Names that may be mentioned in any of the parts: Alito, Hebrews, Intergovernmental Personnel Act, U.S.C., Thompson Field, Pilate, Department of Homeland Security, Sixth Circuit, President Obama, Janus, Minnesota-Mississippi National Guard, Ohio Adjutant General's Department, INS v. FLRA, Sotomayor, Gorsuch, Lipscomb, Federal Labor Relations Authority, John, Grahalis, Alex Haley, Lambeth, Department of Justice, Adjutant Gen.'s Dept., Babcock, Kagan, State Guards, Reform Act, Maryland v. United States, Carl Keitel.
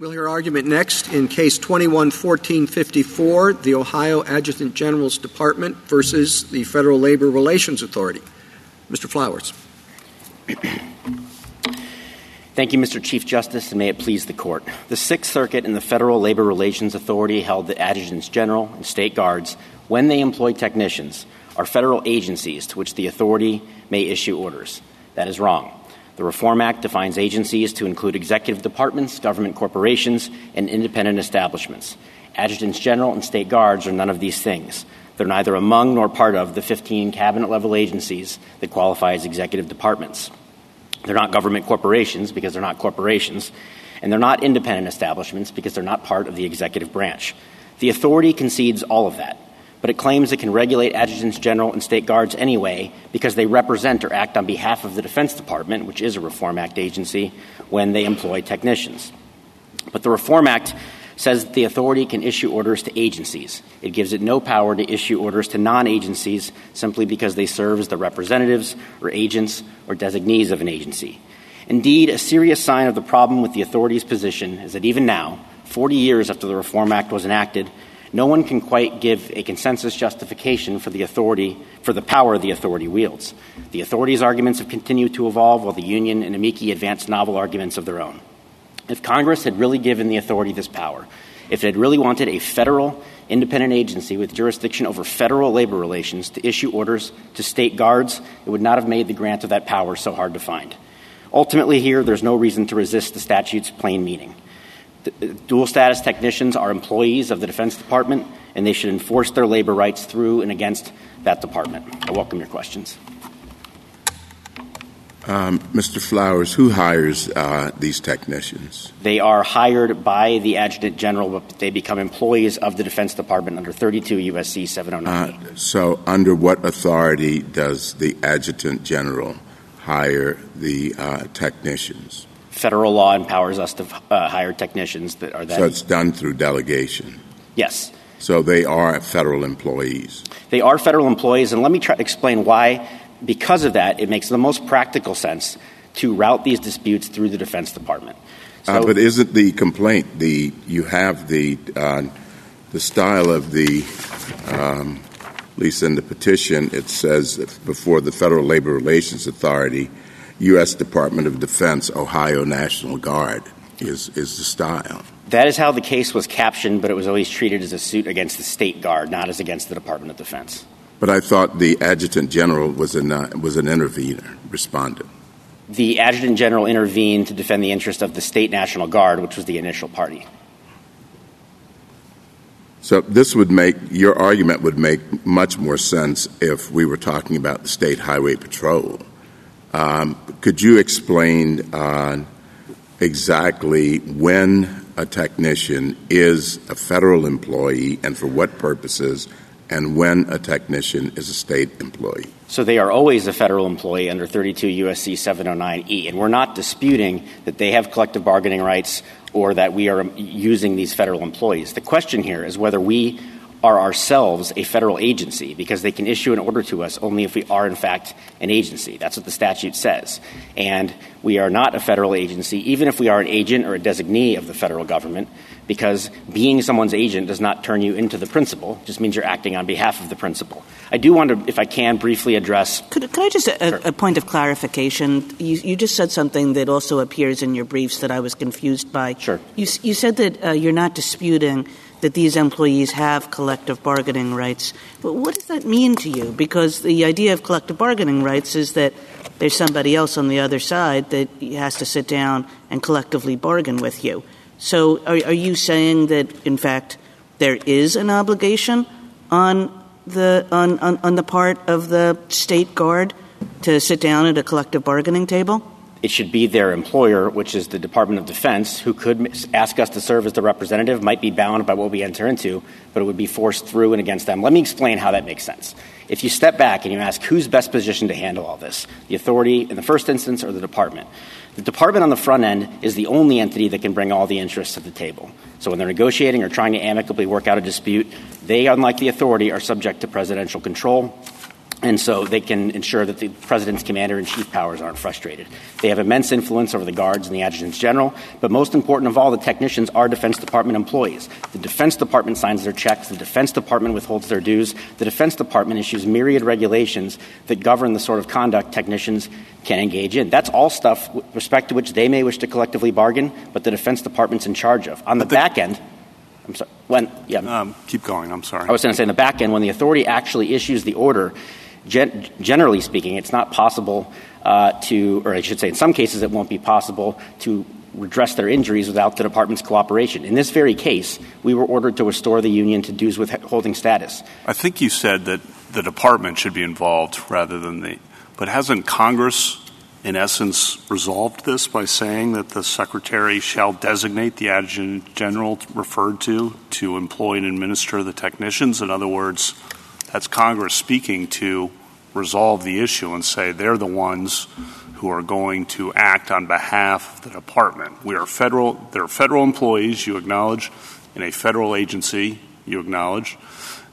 We'll hear argument next in Case 21-1454, the Ohio Adjutant General's Department versus the Federal Labor Relations Authority. Mr. Flowers. Thank you, Mr. Chief Justice, and may it please the Court. The Sixth Circuit and the Federal Labor Relations Authority held that adjutants general and state guards, when they employ technicians, are federal agencies to which the authority may issue orders. That is wrong. The Reform Act defines agencies to include executive departments, government corporations, and independent establishments. Adjutants general and state guards are none of these things. They're neither among nor part of the 15 cabinet-level agencies that qualify as executive departments. They're not government corporations because they're not corporations, and they're not independent establishments because they're not part of the executive branch. The authority concedes all of that, but it claims it can regulate adjutants general and state guards anyway because they represent or act on behalf of the Defense Department, which is a Reform Act agency, when they employ technicians. But the Reform Act says that the authority can issue orders to agencies. It gives it no power to issue orders to non-agencies simply because they serve as the representatives or agents or designees of an agency. Indeed, a serious sign of the problem with the authority's position is that even now, 40 years after the Reform Act was enacted, no one can quite give a consensus justification for the authority, for the power the authority wields. The authority's arguments have continued to evolve while the union and amici advance novel arguments of their own. If Congress had really given the authority this power, if it had really wanted a federal independent agency with jurisdiction over federal labor relations to issue orders to state guards, it would not have made the grant of that power so hard to find. Ultimately here, there's no reason to resist the statute's plain meaning. Dual-status technicians are employees of the Defense Department, and they should enforce their labor rights through and against that department. I welcome your questions. Mr. Flowers, who hires these technicians? They are hired by the Adjutant General, but they become employees of the Defense Department under 32 U.S.C. 709. So under what authority does the Adjutant General hire the technicians? Federal law empowers us to hire technicians that are that. So it's done through delegation? Yes. So they are federal employees? They are federal employees, and let me try to explain why. Because of that, it makes the most practical sense to route these disputes through the Defense Department. So, but isn't the complaint you have the style of the at least in the petition it says that before the Federal Labor Relations Authority, U.S. Department of Defense, Ohio National Guard is the style. That is how the case was captioned, but it was always treated as a suit against the State Guard, not as against the Department of Defense. But I thought the Adjutant General was an intervener, respondent. The Adjutant General intervened to defend the interest of the State National Guard, which was the initial party. So this would make – your argument would make much more sense if we were talking about the State Highway Patrol. Could you explain exactly when a technician is a federal employee and for what purposes – and when a technician is a state employee? So they are always a federal employee under 32 U.S.C. 709E, and we're not disputing that they have collective bargaining rights or that we are using these federal employees. The question here is whether we are ourselves a federal agency, because they can issue an order to us only if we are, in fact, an agency. That's what the statute says. And we are not a federal agency, even if we are an agent or a designee of the federal government, because being someone's agent does not turn you into the principal. It just means you're acting on behalf of the principal. I do want to, if I can, briefly address... Could I just a point of clarification? You just said something that also appears in your briefs that I was confused by. Sure. You said that you're not disputing that these employees have collective bargaining rights. But what does that mean to you? Because the idea of collective bargaining rights is that there's somebody else on the other side that has to sit down and collectively bargain with you. So are you saying that, in fact, there is an obligation on the part of the State Guard to sit down at a collective bargaining table? It should be their employer, which is the Department of Defense, who could ask us to serve as the representative, might be bound by what we enter into, but it would be forced through and against them. Let me explain how that makes sense. If you step back and you ask who's best positioned to handle all this, the authority in the first instance or the department? The department on the front end is the only entity that can bring all the interests to the table. So when they're negotiating or trying to amicably work out a dispute, they, unlike the authority, are subject to presidential control. And so they can ensure that the president's commander-in-chief powers aren't frustrated. They have immense influence over the guards and the adjutants general, but most important of all, the technicians are Defense Department employees. The Defense Department signs their checks. The Defense Department withholds their dues. The Defense Department issues myriad regulations that govern the sort of conduct technicians can engage in. That's all stuff with respect to which they may wish to collectively bargain, but the Defense Department's in charge of. On the back end... I'm sorry. Keep going. I'm sorry. I was going to say in the back end, when the authority actually issues the order, generally speaking, it's not possible in some cases it won't be possible to redress their injuries without the department's cooperation. In this very case, we were ordered to restore the union to dues withholding status. I think you said that the department should be involved rather than but hasn't Congress, in essence, resolved this by saying that the secretary shall designate the adjutant general referred to employ and administer the technicians? In other words, that's Congress speaking to resolve the issue and say they're the ones who are going to act on behalf of the department. They're federal employees, you acknowledge, in a federal agency, you acknowledge.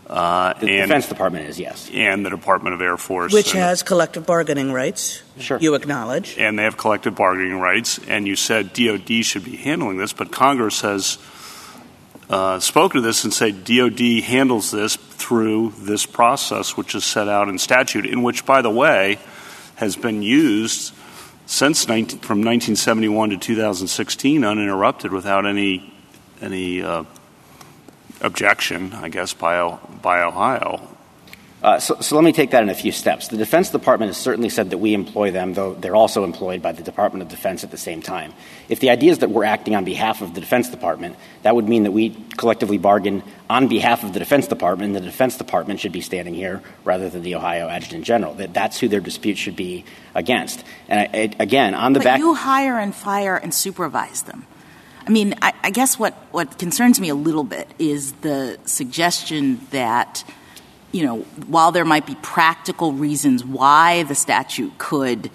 The Defense Department is, yes. And the Department of Air Force. Which has collective bargaining rights, sure. You acknowledge. And they have collective bargaining rights. And you said DOD should be handling this, but Congress has spoken to this and said DOD handles this through this process, which is set out in statute, in which, by the way, has been used since from 1971 to 2016 uninterrupted without any objection, I guess, by Ohio. So let me take that in a few steps. The Defense Department has certainly said that we employ them, though they're also employed by the Department of Defense at the same time. If the idea is that we're acting on behalf of the Defense Department, that would mean that we collectively bargain on behalf of the Defense Department, and the Defense Department should be standing here rather than the Ohio Adjutant General. That's who their dispute should be against. And again, on the back... But you hire and fire and supervise them. I mean, I guess what concerns me a little bit is the suggestion that, you know, while there might be practical reasons why the statute could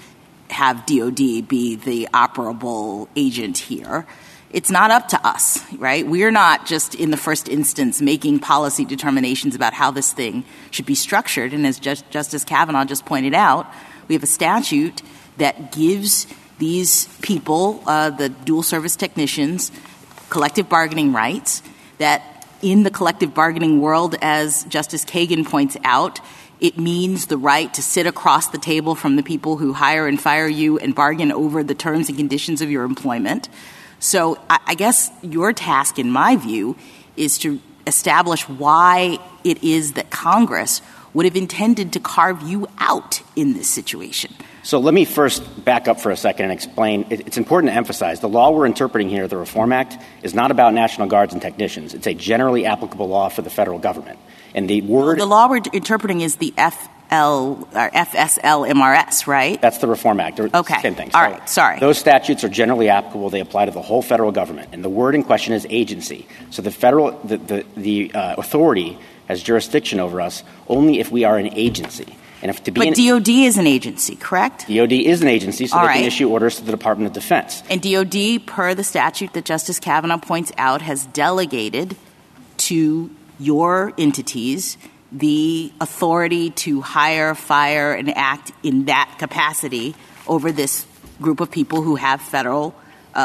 have DOD be the operable agent here, it's not up to us, right? We're not just in the first instance making policy determinations about how this thing should be structured. And as Justice Kavanaugh just pointed out, we have a statute that gives these people, the dual service technicians, collective bargaining rights that in the collective bargaining world, as Justice Kagan points out, it means the right to sit across the table from the people who hire and fire you and bargain over the terms and conditions of your employment. So I guess your task, in my view, is to establish why it is that Congress would have intended to carve you out in this situation. So let me first back up for a second and explain. It's important to emphasize the law we're interpreting here, the Reform Act, is not about National Guards and technicians. It's a generally applicable law for the federal government. And the law we're interpreting is the FSLMRS, right? That's the Reform Act. Okay. Same thing. All right. Sorry. Those statutes are generally applicable. They apply to the whole federal government. And the word in question is agency. So the authority has jurisdiction over us only if we are an agency. But DOD is an agency, correct? DOD is an agency, so they can issue orders to the Department of Defense. And DOD, per the statute that Justice Kavanaugh points out, has delegated to your entities the authority to hire, fire, and act in that capacity over this group of people who have federal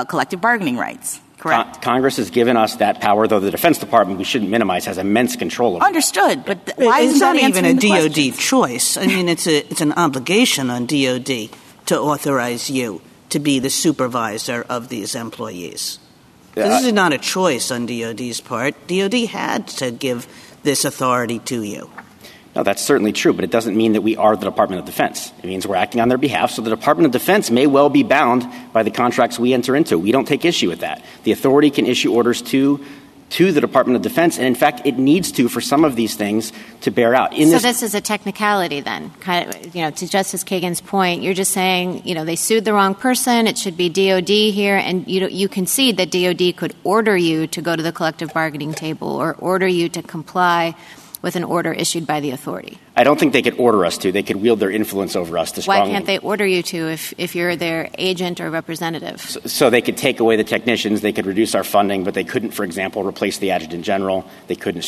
collective bargaining rights. Correct. Congress has given us that power, though the Defense Department, we shouldn't minimize, has immense control over. Understood, that. But why is that even a DOD choice? I mean, it's an obligation on DOD to authorize you to be the supervisor of these employees. So this is not a choice on DOD's part. DOD had to give this authority to you. No, that's certainly true, but it doesn't mean that we are the Department of Defense. It means we're acting on their behalf, so the Department of Defense may well be bound by the contracts we enter into. We don't take issue with that. The authority can issue orders to the Department of Defense, and in fact, it needs to for some of these things to bear out. This is a technicality then. Kind of, you know, to Justice Kagan's point, you're just saying, you know, they sued the wrong person, it should be DOD here, and you concede that DOD could order you to go to the collective bargaining table or order you to comply with an order issued by the authority. I don't think they could order us to. They could wield their influence over us to strongly. Why can't they order you to if you're their agent or representative? So they could take away the technicians. They could reduce our funding, but they couldn't, for example, replace the adjutant general. They couldn't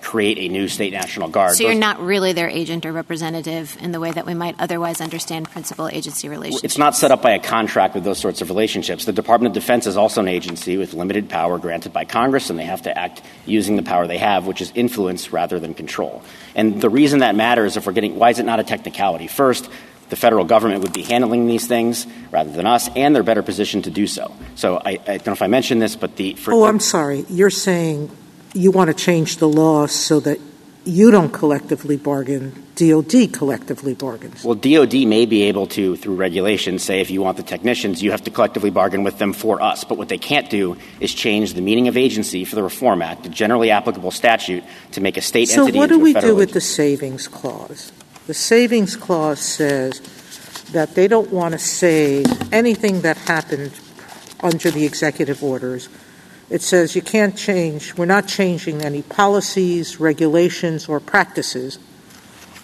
create a new state National Guard. So you're not really their agent or representative in the way that we might otherwise understand principal agency relationships. It's not set up by a contract with those sorts of relationships. The Department of Defense is also an agency with limited power granted by Congress, and they have to act using the power they have, which is influence rather than control. And the reason that matters, if we're getting, why is it not a technicality? First, the federal government would be handling these things rather than us, and they're better positioned to do so. So I don't know if I mentioned this, but the... I'm sorry. You're saying... You want to change the law so that you don't collectively bargain, DOD collectively bargains. Well, DOD may be able to, through regulation, say if you want the technicians, you have to collectively bargain with them for us. But what they can't do is change the meaning of agency for the Reform Act, the generally applicable statute, to make a state entity into a federal agency. So what do we do with the Savings Clause? The Savings Clause says that they don't want to save anything that happened under the executive orders. It says you can't change, we're not changing any policies, regulations, or practices,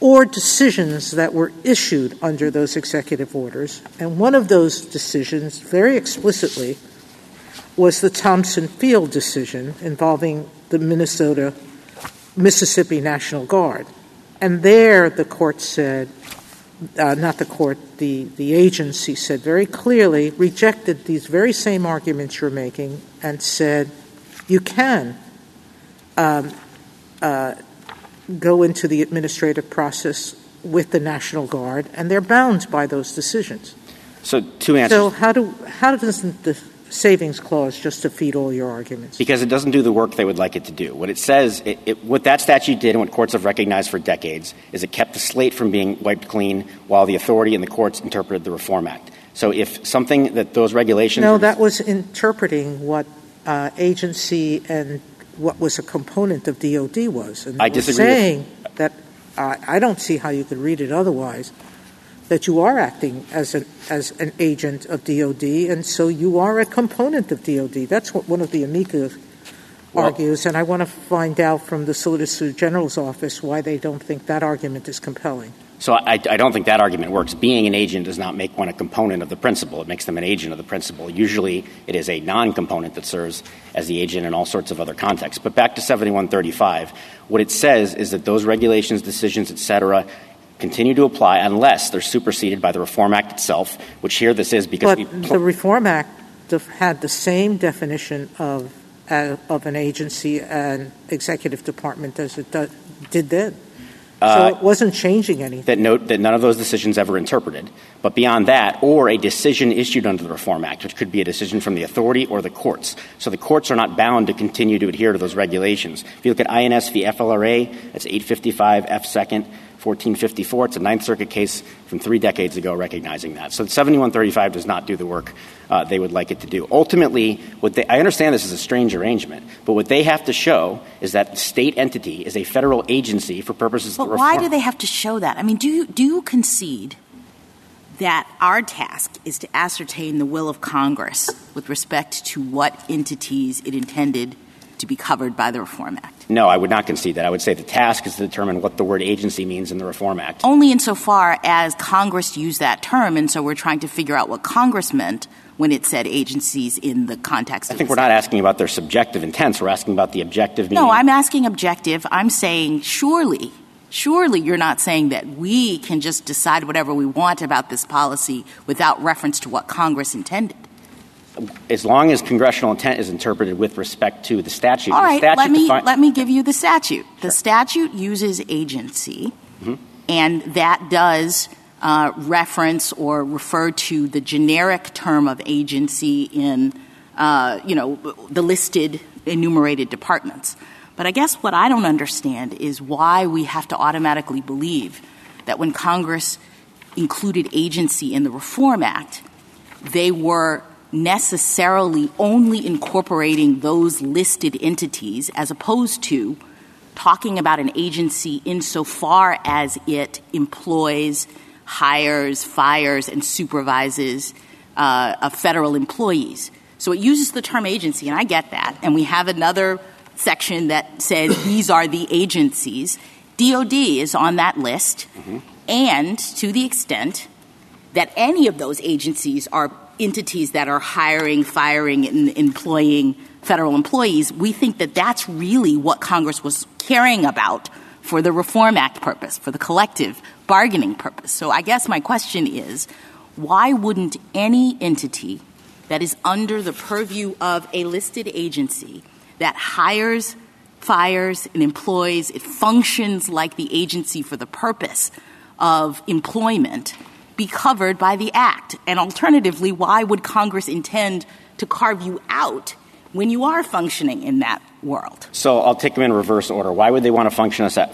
or decisions that were issued under those executive orders. And one of those decisions, very explicitly, was the Thompson Field decision involving the Minnesota-Mississippi National Guard. And there the court said, the agency said very clearly, rejected these very same arguments you're making and said you can go into the administrative process with the National Guard, and they're bound by those decisions. So two answers. So how doesn't the Savings Clause just defeat all your arguments? Because it doesn't do the work they would like it to do. What it says, what that statute did and what courts have recognized for decades is it kept the slate from being wiped clean while the authority and the courts interpreted the Reform Act. So if something that those regulations... No, that was interpreting what agency and what was a component of DOD was. And I disagree. Saying that I don't see how you could read it otherwise, that you are acting as an agent of DOD, and so you are a component of DOD. That's what one of the amicus argues, and I want to find out from the Solicitor General's office why they don't think that argument is compelling. So I don't think that argument works. Being an agent does not make one a component of the principal. It makes them an agent of the principal. Usually it is a non-component that serves as the agent in all sorts of other contexts. But back to 7135, what it says is that those regulations, decisions, et cetera, continue to apply unless they're superseded by the Reform Act itself, which here this is because... the Reform Act had the same definition of an agency and executive department as it did then. So it wasn't changing anything. That none of those decisions ever interpreted. But beyond that, or a decision issued under the Reform Act, which could be a decision from the authority or the courts. So the courts are not bound to continue to adhere to those regulations. If you look at INS v. FLRA, that's 855 F. 2nd, 1454. It's a Ninth Circuit case from 3 decades ago recognizing that. So 7135 does not do the work they would like it to do. Ultimately, I understand this is a strange arrangement, but what they have to show is that the state entity is a federal agency for purposes of reform. But why do they have to show that? I mean, do you concede that our task is to ascertain the will of Congress with respect to what entities it intended to be covered by the Reform Act? No, I would not concede that. I would say the task is to determine what the word agency means in the Reform Act. Only insofar as Congress used that term, and so we're trying to figure out what Congress meant when it said agencies in the context of... I think we're not asking about their subjective intents. We're asking about the objective meaning. No, I'm asking objective. I'm saying surely you're not saying that we can just decide whatever we want about this policy without reference to what Congress intended. As long as congressional intent is interpreted with respect to the statute. All right, let me give you the statute. Sure. The statute uses agency, and that does reference or refer to the generic term of agency in, the listed enumerated departments. But I guess what I don't understand is why we have to automatically believe that when Congress included agency in the Reform Act, they were necessarily only incorporating those listed entities as opposed to talking about an agency insofar as it employs, hires, fires, and supervises federal employees. So it uses the term agency, and I get that. And we have another section that says these are the agencies. DOD is on that list, and to the extent that any of those agencies are entities that are hiring, firing, and employing federal employees, we think that that's really what Congress was caring about for the Reform Act purpose, for the collective bargaining purpose. So I guess my question is, why wouldn't any entity that is under the purview of a listed agency that hires, fires, and employs, it functions like the agency for the purpose of employment, be covered by the Act? And alternatively, why would Congress intend to carve you out when you are functioning in that world? So I'll take them in reverse order. Why would they want to function us out,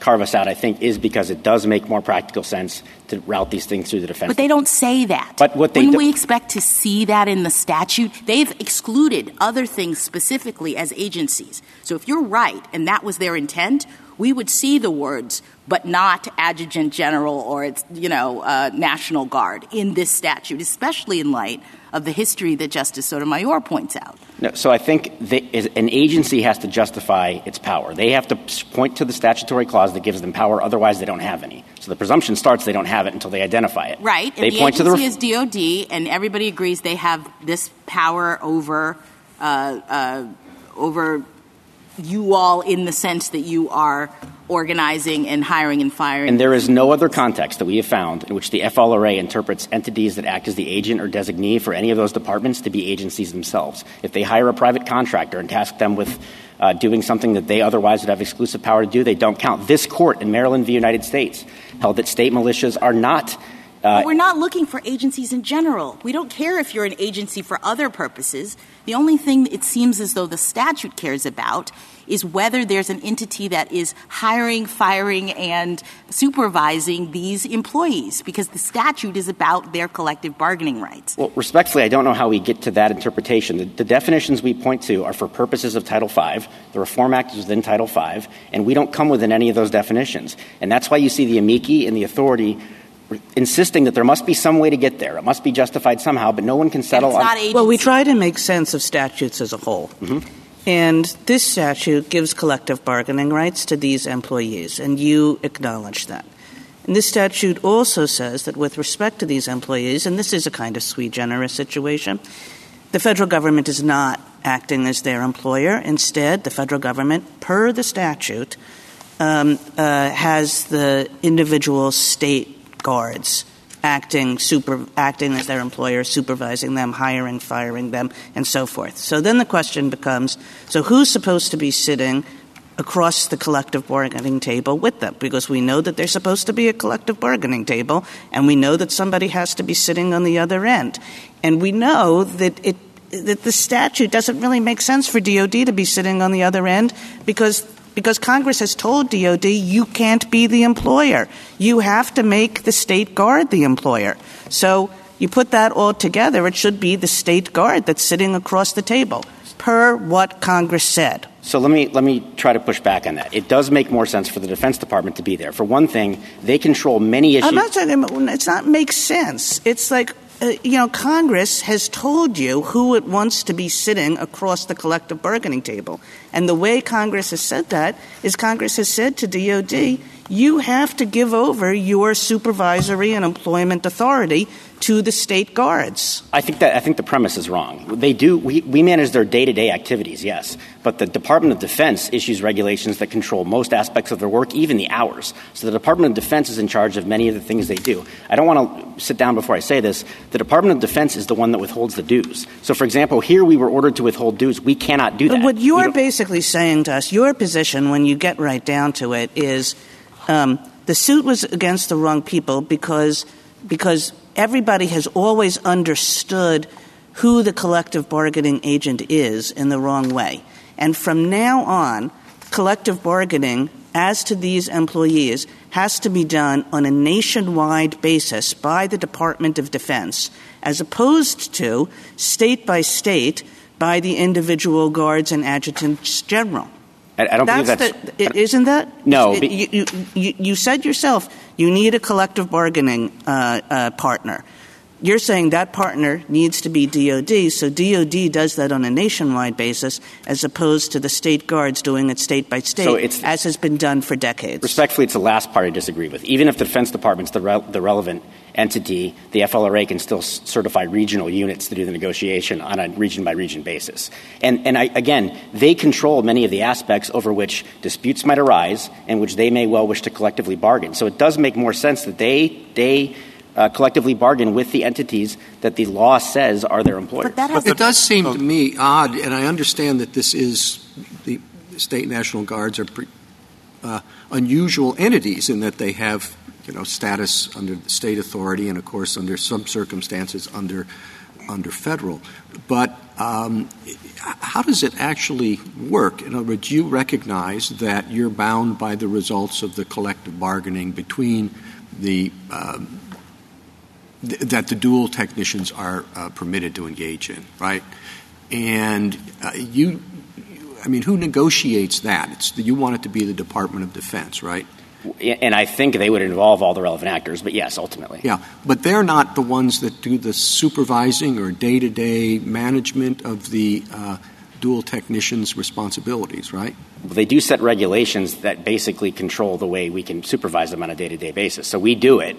carve us out, I think, is because it does make more practical sense to route these things through the defense. But they don't say that. But what they Wouldn't we expect to see that in the statute? They've excluded other things specifically as agencies. So if you're right, and that was their intent, we would see the words, but not adjutant general or, its, you know, National Guard in this statute, especially in light of the history that Justice Sotomayor points out. No, so I think an agency has to justify its power. They have to point to the statutory clause that gives them power. Otherwise, they don't have any. So the presumption starts they don't have it until they identify it. Right. They point to the agency is DOD, and everybody agrees they have this power over you all in the sense that you are organizing and hiring and firing. And there is no other context that we have found in which the FLRA interprets entities that act as the agent or designee for any of those departments to be agencies themselves. If they hire a private contractor and task them with doing something that they otherwise would have exclusive power to do, they don't count. This court in Maryland v. United States held that state militias are not we're not looking for agencies in general. We don't care if you're an agency for other purposes. The only thing it seems as though the statute cares about is whether there's an entity that is hiring, firing, and supervising these employees, because the statute is about their collective bargaining rights. Well, respectfully, I don't know how we get to that interpretation. The definitions we point to are for purposes of Title V. The Reform Act is within Title V, and we don't come within any of those definitions. And that's why you see the amici and the authority insisting that there must be some way to get there. It must be justified somehow, but no one can settle on. Well, we try to make sense of statutes as a whole. Mm-hmm. And this statute gives collective bargaining rights to these employees, and you acknowledge that. And this statute also says that with respect to these employees, and this is a kind of sui generis situation, the federal government is not acting as their employer. Instead, the federal government, per the statute, has the individual state guards acting as their employer, supervising them, hiring, firing them, and so forth. So then the question becomes, so who's supposed to be sitting across the collective bargaining table with them? Because we know that there's supposed to be a collective bargaining table, and we know that somebody has to be sitting on the other end. And we know that that the statute doesn't really make sense for DOD to be sitting on the other end because Congress has told DOD, you can't be the employer. You have to make the state guard the employer. So you put that all together, it should be the state guard that's sitting across the table, per what Congress said. So let me try to push back on that. It does make more sense for the Defense Department to be there. For one thing, they control many issues. I'm not saying it's not make sense. It's like, Congress has told you who it wants to be sitting across the collective bargaining table. And the way Congress has said that is Congress has said to DOD, you have to give over your supervisory and employment authority to the state guards. I think the premise is wrong. They do. We manage their day-to-day activities, yes. But the Department of Defense issues regulations that control most aspects of their work, even the hours. So the Department of Defense is in charge of many of the things they do. I don't want to sit down before I say this. The Department of Defense is the one that withholds the dues. So, for example, here we were ordered to withhold dues. We cannot do that. But what you're basically saying to us, your position when you get right down to it is the suit was against the wrong people because everybody has always understood who the collective bargaining agent is in the wrong way. And from now on, collective bargaining as to these employees has to be done on a nationwide basis by the Department of Defense, as opposed to state by state by the individual guards and adjutants general. I don't believe that. Isn't that? No. You said yourself you need a collective bargaining partner. You're saying that partner needs to be DOD, so DOD does that on a nationwide basis as opposed to the state guards doing it state by state, so as has been done for decades. Respectfully, it's the last part I disagree with. Even if the Defense Department's the relevant entity, the FLRA can still certify regional units to do the negotiation on a region-by-region basis. And again, they control many of the aspects over which disputes might arise and which they may well wish to collectively bargain. So it does make more sense that they collectively bargain with the entities that the law says are their employers. But it does seem to me odd, and I understand that this is the state national guards are unusual entities in that they have, status under the state authority and, of course, under some circumstances under federal. But how does it actually work? In other words, you recognize that you're bound by the results of the collective bargaining between the that the dual technicians are permitted to engage in, right? And who negotiates that? You want it to be the Department of Defense, right? And I think they would involve all the relevant actors, but yes, ultimately. Yeah, but they're not the ones that do the supervising or day-to-day management of the dual technicians' responsibilities, right? Well, they do set regulations that basically control the way we can supervise them on a day-to-day basis. So we do it,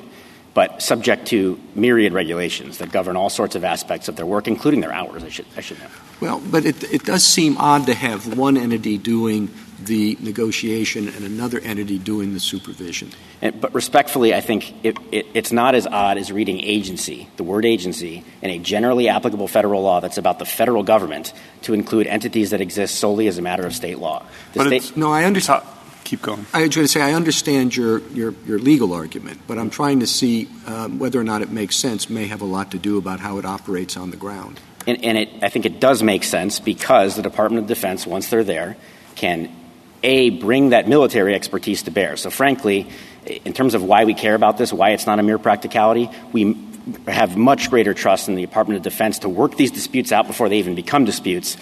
but subject to myriad regulations that govern all sorts of aspects of their work, including their hours, I should know. Well, but it does seem odd to have one entity doing the negotiation and another entity doing the supervision. But respectfully, I think it's not as odd as reading agency, the word agency, in a generally applicable federal law that's about the federal government to include entities that exist solely as a matter of state law. I understand. Keep going. I was going to say I understand your legal argument, but I'm trying to see whether or not it makes sense may have a lot to do about how it operates on the ground. I think it does make sense because the Department of Defense, once they're there, can, A, bring that military expertise to bear. So frankly, in terms of why we care about this, why it's not a mere practicality, we have much greater trust in the Department of Defense to work these disputes out before they even become disputes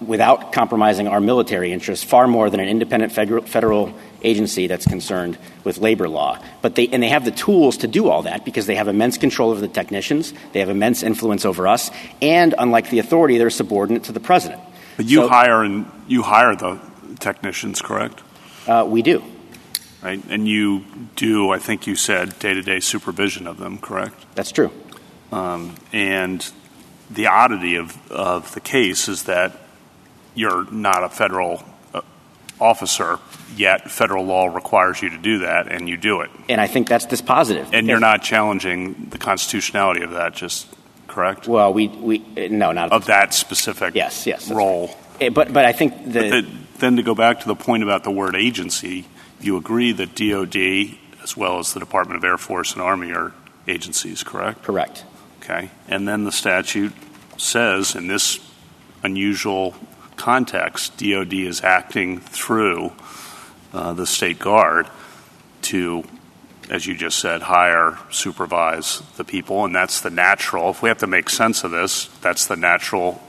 without compromising our military interests far more than an independent federal agency that's concerned with labor law. But they have the tools to do all that because they have immense control over the technicians, they have immense influence over us, and unlike the authority, they're subordinate to the president. But you hire the technicians, correct? We do. Right, and you do, I think you said, day-to-day supervision of them, correct? That's true. And the oddity of the case is that you're not a federal officer, yet federal law requires you to do that, and you do it. And I think that's dispositive. And you're not challenging the constitutionality of that, just correct? Well, not of that specific role. Right. But I think then to go back to the point about the word agency, you agree that DOD as well as the Department of Air Force and Army are agencies, correct? Correct. Okay. And then the statute says in this unusual context, DOD is acting through the State Guard to, as you just said, hire, supervise the people. And that's the natural, if we have to make sense of this, that's the natural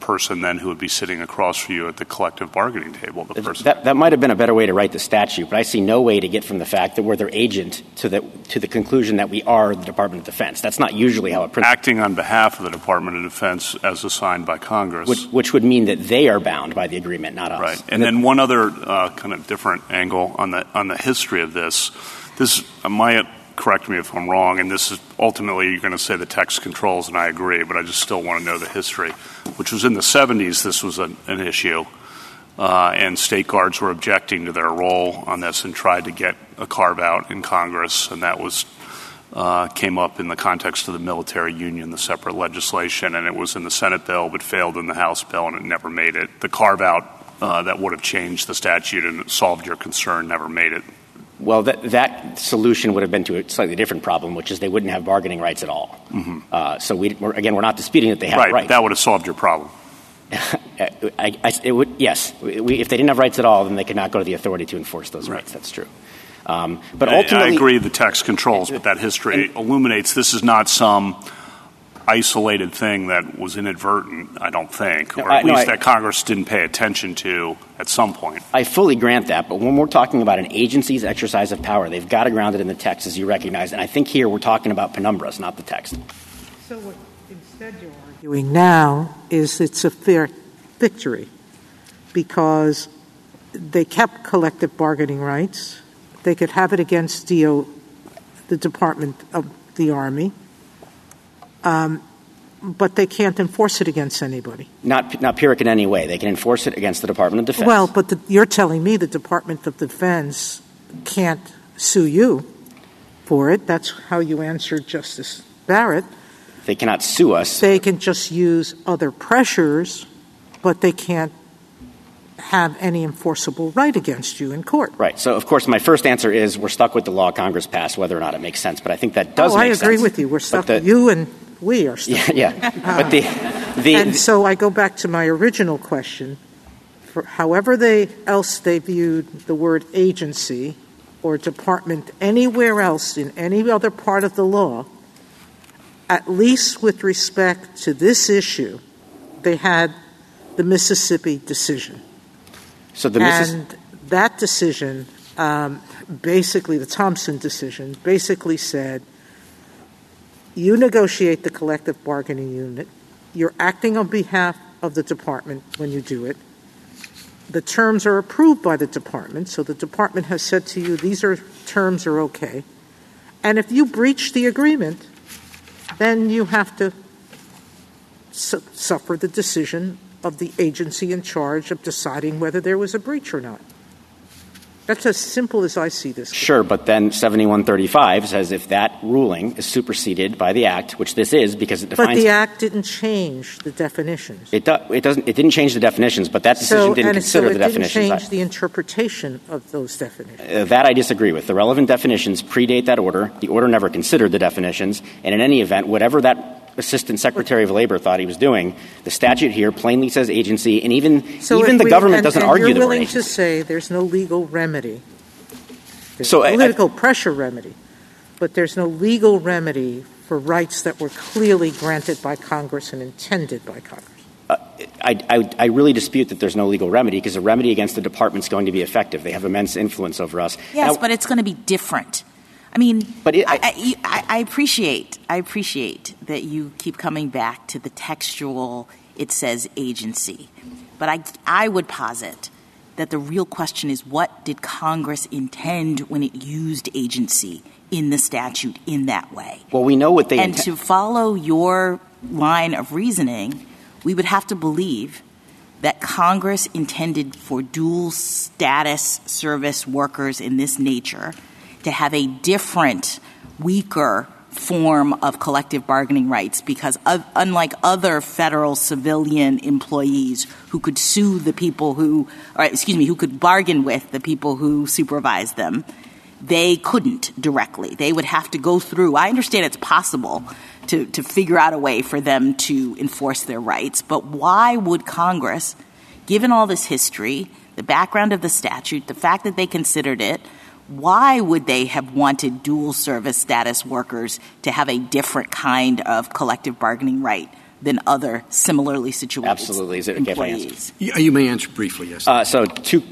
person then who would be sitting across from you at the collective bargaining table. That might have been a better way to write the statute, but I see no way to get from the fact that we're their agent to the conclusion that we are the Department of Defense. That's not usually how it prints. Acting on behalf of the Department of Defense as assigned by Congress. Which would mean that they are bound by the agreement, not us. Right. And then one other kind of different angle on the history of this. This might correct me if I'm wrong, and this is ultimately you're going to say the text controls, and I agree, but I just still want to know the history, which was in the 70s this was an issue, and state guards were objecting to their role on this and tried to get a carve-out in Congress, and that was came up in the context of the military union, the separate legislation, and it was in the Senate bill but failed in the House bill, and it never made it. The carve-out that would have changed the statute and solved your concern never made it. Well, that solution would have been to a slightly different problem, which is they wouldn't have bargaining rights at all. Mm-hmm. We're not disputing that they have rights. Right, that would have solved your problem. Yes. If they didn't have rights at all, then they could not go to the authority to enforce those rights. That's true. But ultimately, I agree the text controls, but that history illuminates this is not some isolated thing that was inadvertent, I don't think, or at least that Congress didn't pay attention to at some point. I fully grant that, but when we're talking about an agency's exercise of power, they've got to ground it in the text, as you recognize, and I think here we're talking about penumbras, not the text. So what instead you're arguing now is it's a fair victory because they kept collective bargaining rights. They could have it against the Department of the Army, but they can't enforce it against anybody. Not Pyrrhic in any way. They can enforce it against the Department of Defense. Well, but you're telling me the Department of Defense can't sue you for it. That's how you answered Justice Barrett. They cannot sue us. They can just use other pressures, but they can't have any enforceable right against you in court. Right. So, of course, my first answer is we're stuck with the law Congress passed, whether or not it makes sense. But I think that does make sense. I agree with you. We're stuck. You and we are stuck. Yeah. But and so I go back to my original question. For however they viewed the word agency or department anywhere else in any other part of the law, at least with respect to this issue, they had the Mississippi decision. So that decision, basically the Thompson decision, basically said, you negotiate the collective bargaining unit. You're acting on behalf of the department when you do it. The terms are approved by the department, so the department has said to you, terms are okay. And if you breach the agreement, then you have to suffer the decision of the agency in charge of deciding whether there was a breach or not. That's as simple as I see this. Sure, but then 7135 says if that ruling is superseded by the Act, which this is because it defines... But the Act didn't change the definitions. It didn't change the definitions, but that decision didn't consider the definitions. So it didn't change the interpretation of those definitions. That I disagree with. The relevant definitions predate that order. The order never considered the definitions. And in any event, whatever that Assistant Secretary of Labor thought he was doing, the statute here plainly says agency, and the government doesn't argue the word agency. And you're willing to say there's no legal remedy. There's political pressure remedy, but there's no legal remedy for rights that were clearly granted by Congress and intended by Congress. I really dispute that there's no legal remedy because a remedy against the department's going to be effective. They have immense influence over us. Yes, but it's going to be different. I mean, but I appreciate that you keep coming back to the textual, it says agency. But I would posit that the real question is what did Congress intend when it used agency in the statute in that way? Well, we know what they intended. And to follow your line of reasoning, we would have to believe that Congress intended for dual status service workers in this nature to have a different, weaker form of collective bargaining rights because unlike other federal civilian employees who could who could bargain with the people who supervise them, they couldn't directly. They would have to go through. I understand it's possible to figure out a way for them to enforce their rights, but why would Congress, given all this history, the background of the statute, the fact that they considered it, why would they have wanted dual service status workers to have a different kind of collective bargaining right than other similarly situated employees? You may answer briefly, yes. So two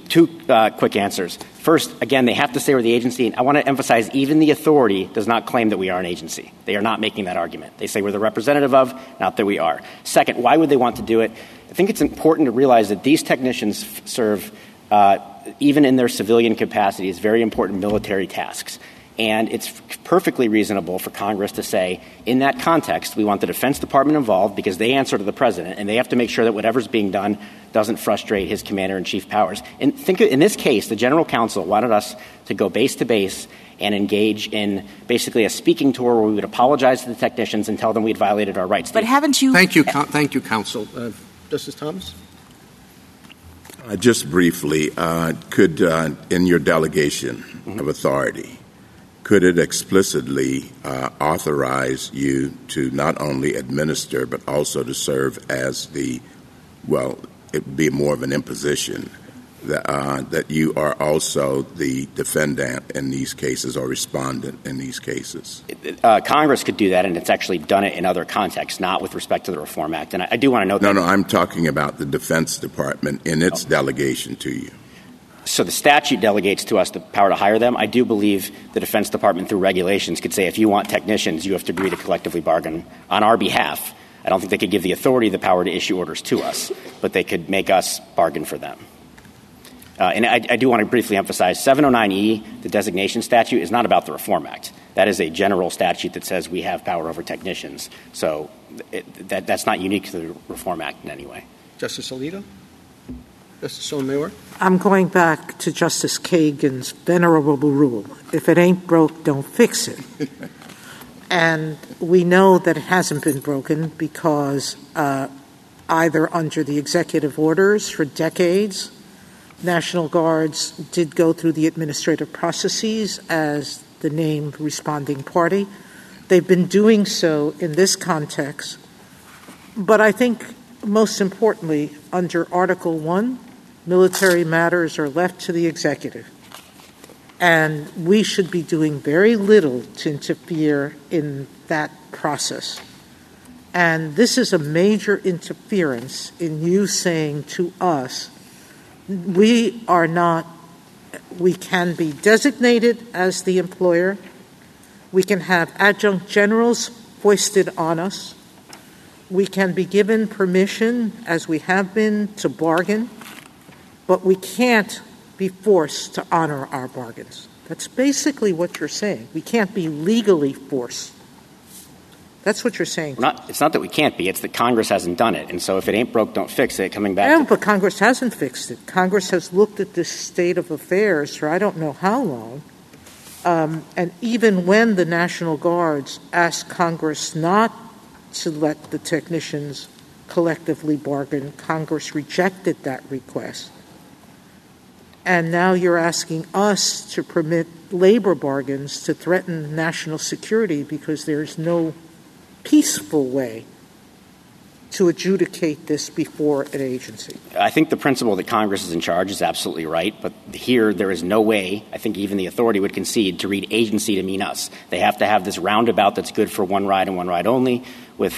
quick answers. First, again, they have to say we're the agency. And I want to emphasize even the authority does not claim that we are an agency. They are not making that argument. They say we're the representative of, not that we are. Second, why would they want to do it? I think it's important to realize that these technicians serve even in their civilian capacity, is very important military tasks. And it's perfectly reasonable for Congress to say, in that context, we want the Defense Department involved because they answer to the president, and they have to make sure that whatever's being done doesn't frustrate his commander-in-chief powers. And think in this case, the general counsel wanted us to go base to base and engage in basically a speaking tour where we would apologize to the technicians and tell them we'd violated our rights. But haven't you... Thank you, counsel. Justice Thomas? Just briefly, in your delegation of authority, could it explicitly authorize you to not only administer but also to serve as it would be more of an imposition that you are also the defendant in these cases or respondent in these cases? Congress could do that, and it's actually done it in other contexts, not with respect to the Reform Act. And I do want to note No, I'm talking about the Defense Department in its delegation to you. So the statute delegates to us the power to hire them. I do believe the Defense Department, through regulations, could say if you want technicians, you have to agree to collectively bargain on our behalf. I don't think they could give the authority the power to issue orders to us, but they could make us bargain for them. And I do want to briefly emphasize 709E, the designation statute, is not about the Reform Act. That is a general statute that says we have power over technicians. So that's not unique to the Reform Act in any way. Justice Alito? Justice Sotomayor? I'm going back to Justice Kagan's venerable rule. If it ain't broke, don't fix it. And we know that it hasn't been broken because either under the executive orders for decades, National Guards did go through the administrative processes as the named responding party. They've been doing so in this context. But I think most importantly, under Article 1, military matters are left to the executive. And we should be doing very little to interfere in that process. And this is a major interference in you saying to us, we can be designated as the employer. We can have adjutant generals foisted on us. We can be given permission, as we have been, to bargain, but we can't be forced to honor our bargains. That's basically what you're saying. We can't be legally forced. That's what you're saying. It's not that we can't be. It's that Congress hasn't done it. And so if it ain't broke, don't fix it. Coming back. But Congress hasn't fixed it. Congress has looked at this state of affairs for I don't know how long. And even when the National Guards asked Congress not to let the technicians collectively bargain, Congress rejected that request. And now you're asking us to permit labor bargains to threaten national security because there's no peaceful way to adjudicate this before an agency. I think the principle that Congress is in charge is absolutely right, but here there is no way, I think even the authority would concede, to read agency to mean us. They have to have this roundabout that's good for one ride and one ride only with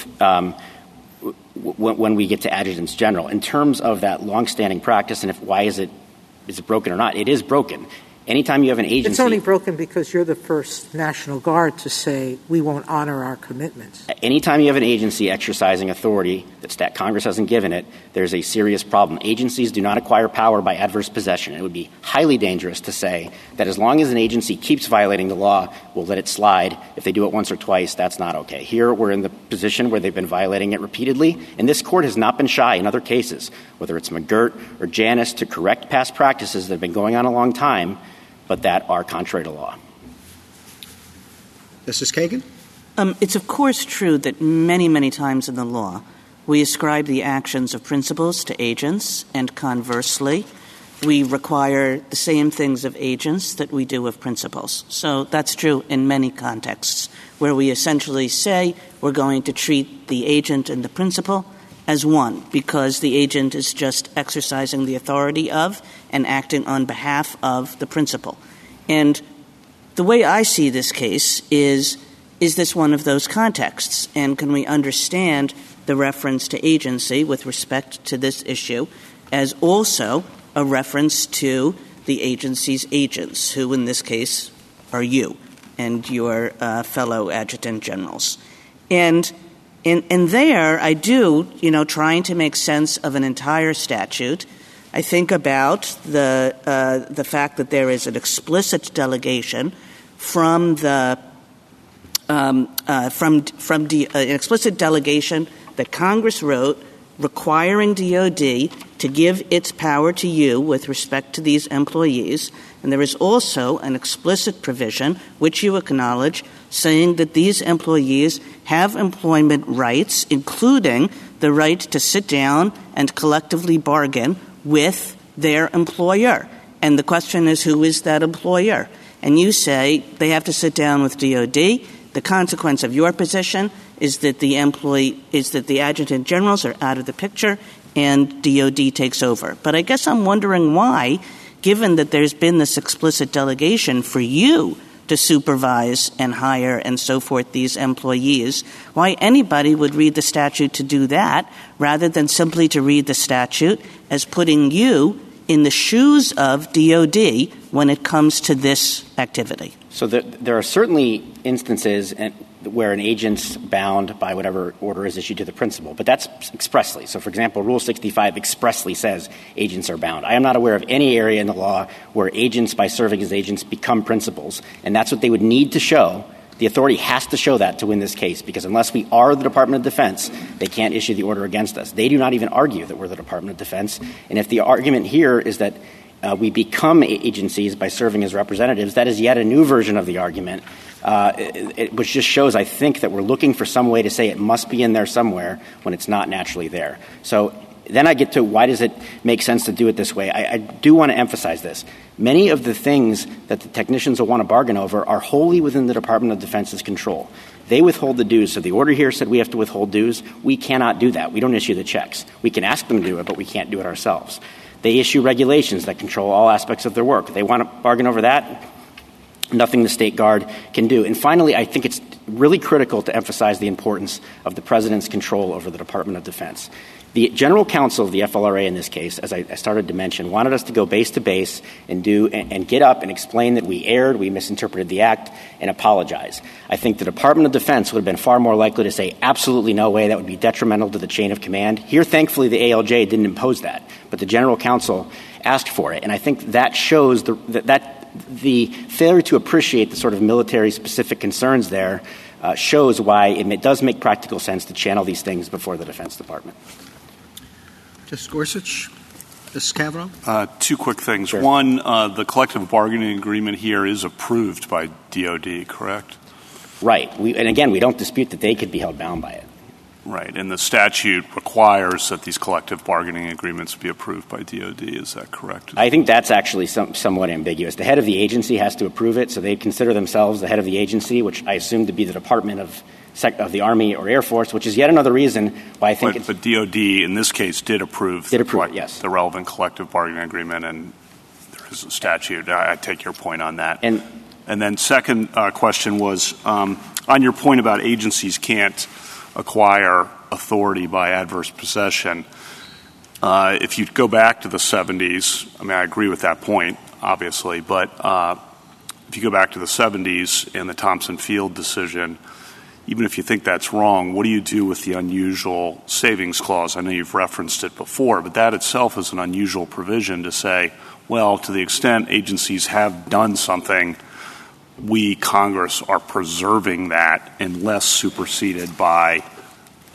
when we get to adjutants general. In terms of that longstanding practice and why is it broken or not? It is broken. Anytime you have an agency... It's only broken because you're the first National Guard to say we won't honor our commitments. Anytime you have an agency exercising authority that Congress hasn't given it, there's a serious problem. Agencies do not acquire power by adverse possession. It would be highly dangerous to say that as long as an agency keeps violating the law, we'll let it slide. If they do it once or twice, that's not okay. Here we're in the position where they've been violating it repeatedly, and this court has not been shy in other cases, whether it's McGirt or Janus, to correct past practices that have been going on a long time, but that are contrary to law. Justice Kagan? It's of course true that many, many times in the law we ascribe the actions of principals to agents, and conversely, we require the same things of agents that we do of principals. So that's true in many contexts where we essentially say we're going to treat the agent and the principal as one, because the agent is just exercising the authority of and acting on behalf of the principal. And the way I see this case is this one of those contexts? And can we understand the reference to agency with respect to this issue as also a reference to the agency's agents, who in this case are you and your fellow adjutant generals? And there, I do, trying to make sense of an entire statute, I think about the fact that there is an explicit delegation from the an explicit delegation that Congress wrote requiring DOD to give its power to you with respect to these employees. And there is also an explicit provision, which you acknowledge, saying that these employees have employment rights, including the right to sit down and collectively bargain with their employer. And the question is, who is that employer? And you say they have to sit down with DOD. The consequence of your position is that the adjutant generals are out of the picture and DOD takes over. But I guess I'm wondering why, given that there's been this explicit delegation for you to supervise and hire and so forth these employees, why anybody would read the statute to do that rather than simply to read the statute as putting you in the shoes of DOD when it comes to this activity. So there are certainly instances where an agent's bound by whatever order is issued to the principal, but that's expressly. So, for example, Rule 65 expressly says agents are bound. I am not aware of any area in the law where agents, by serving as agents, become principals, and that's what they would need to show. The authority has to show that to win this case, because unless we are the Department of Defense, they can't issue the order against us. They do not even argue that we're the Department of Defense, and if the argument here is that we become agencies by serving as representatives, that is yet a new version of the argument, which just shows, I think, that we're looking for some way to say it must be in there somewhere when it's not naturally there. So then I get to why does it make sense to do it this way. I do want to emphasize this. Many of the things that the technicians will want to bargain over are wholly within the Department of Defense's control. They withhold the dues. So the order here said we have to withhold dues. We cannot do that. We don't issue the checks. We can ask them to do it, but we can't do it ourselves. They issue regulations that control all aspects of their work. They want to bargain over that. Nothing the State Guard can do. And finally, I think it's really critical to emphasize the importance of the President's control over the Department of Defense. The General Counsel of the FLRA in this case, as I started to mention, wanted us to go base to base and get up and explain that we erred, we misinterpreted the act, and apologize. I think the Department of Defense would have been far more likely to say, absolutely no way, that would be detrimental to the chain of command. Here, thankfully, the ALJ didn't impose that, but the General Counsel asked for it. And I think that shows the failure to appreciate the sort of military-specific concerns there shows why it does make practical sense to channel these things before the Defense Department. Justice Gorsuch, Justice Kavanaugh? Two quick things. Sure. One, the collective bargaining agreement here is approved by DOD, correct? Right. And again, we don't dispute that they could be held bound by it. Right. And the statute requires that these collective bargaining agreements be approved by DOD. Is that correct? I think that's actually somewhat ambiguous. The head of the agency has to approve it, so they consider themselves the head of the agency, which I assume to be the Department of the Army or Air Force, which is yet another reason why I think it's... But DOD, in this case, did approve the relevant collective bargaining agreement, and there is a statute. I take your point on that. And then second question was, on your point about agencies can't acquire authority by adverse possession. If you go back to the 70s, I mean, I agree with that point, obviously, but if you go back to the 70s and the Thompson Field decision, even if you think that's wrong, what do you do with the unusual savings clause? I know you've referenced it before, but that itself is an unusual provision to say, well, to the extent agencies have done something, we, Congress, are preserving that unless superseded by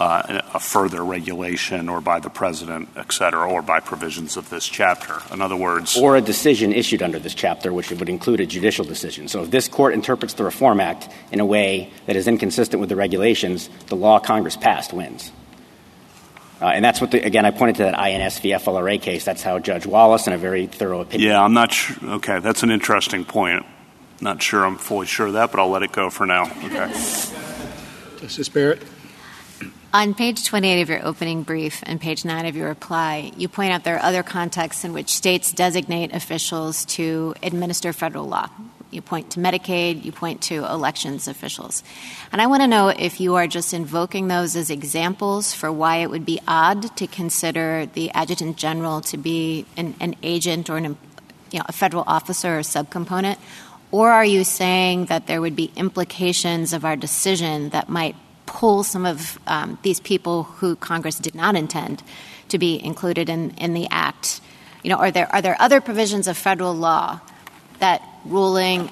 a further regulation or by the President, et cetera, or by provisions of this chapter. In other words... Or a decision issued under this chapter, which would include a judicial decision. So if this Court interprets the Reform Act in a way that is inconsistent with the regulations, the law Congress passed wins. And that's what, I pointed to that INS v. FLRA case. That's how Judge Wallace, in a very thorough opinion... Yeah, I'm not sure. Okay, that's an interesting point. Not sure I'm fully sure of that, but I'll let it go for now. Okay. Justice Barrett? On page 28 of your opening brief and page 9 of your reply, you point out there are other contexts in which states designate officials to administer federal law. You point to Medicaid, you point to elections officials. And I want to know if you are just invoking those as examples for why it would be odd to consider the adjutant general to be an agent or a federal officer or subcomponent. Or are you saying that there would be implications of our decision that might pull some of these people who Congress did not intend to be included in the Act? You know, are there other provisions of federal law that ruling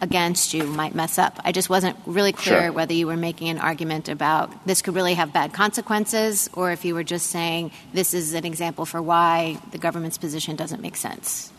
against you might mess up? I just wasn't really clear Sure. whether you were making an argument about this could really have bad consequences or if you were just saying this is an example for why the government's position doesn't make sense.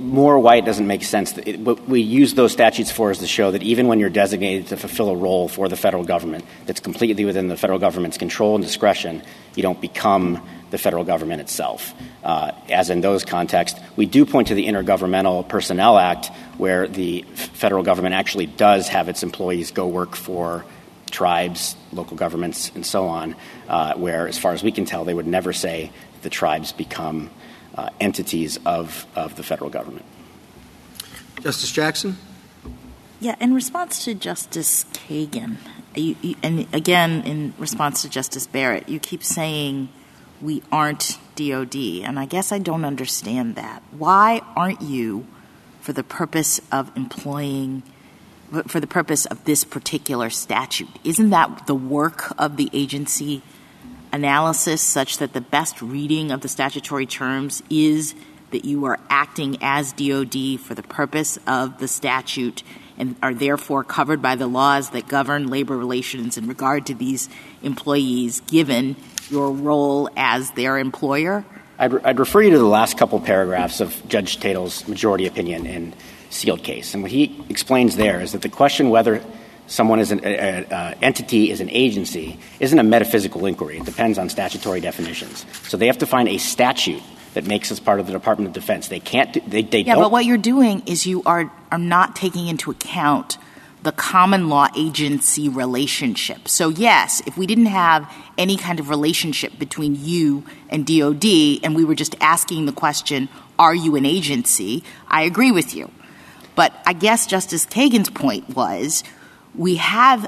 More why it doesn't make sense. What we use those statutes for is to show that even when you're designated to fulfill a role for the federal government that's completely within the federal government's control and discretion, you don't become the federal government itself. As in those contexts, we do point to the Intergovernmental Personnel Act, where the federal government actually does have its employees go work for tribes, local governments, and so on, where, as far as we can tell, they would never say the tribes become entities of the federal government. Justice Jackson? Yeah, in response to Justice Kagan, and again in response to Justice Barrett, you keep saying we aren't DOD, and I guess I don't understand that. Why aren't you, for the purpose of employing – for the purpose of this particular statute? Isn't that the work of the agency analysis, such that the best reading of the statutory terms is that you are acting as DOD for the purpose of the statute and are therefore covered by the laws that govern labor relations in regard to these employees, given your role as their employer? I'd refer you to the last couple paragraphs of Judge Tatel's majority opinion in Sealed Case. And what he explains there is that the question whether someone is an entity is an agency isn't a metaphysical inquiry. It depends on statutory definitions. So they have to find a statute that makes us part of the Department of Defense. They can't do, they don't. But what you're doing is you are not taking into account the common law agency relationship. So, yes, if we didn't have any kind of relationship between you and DOD and we were just asking the question, are you an agency, I agree with you. But I guess Justice Kagan's point was we have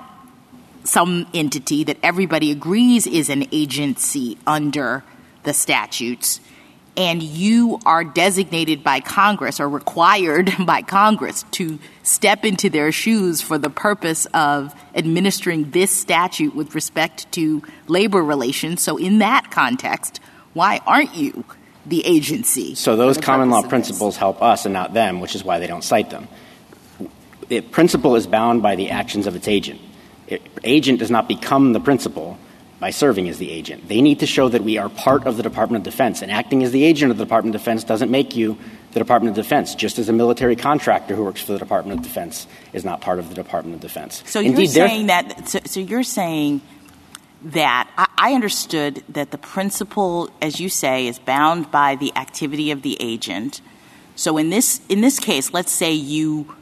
some entity that everybody agrees is an agency under the statutes, and you are designated by Congress or required by Congress to step into their shoes for the purpose of administering this statute with respect to labor relations. So in that context, why aren't you the agency? So those common law principles help us and not them, which is why they don't cite them. The principal is bound by the actions of its agent. Agent does not become the principal by serving as the agent. They need to show that we are part of the Department of Defense, and acting as the agent of the Department of Defense doesn't make you the Department of Defense, just as a military contractor who works for the Department of Defense is not part of the Department of Defense. So you're saying that I understood that the principal, as you say, is bound by the activity of the agent. So in this case, let's say you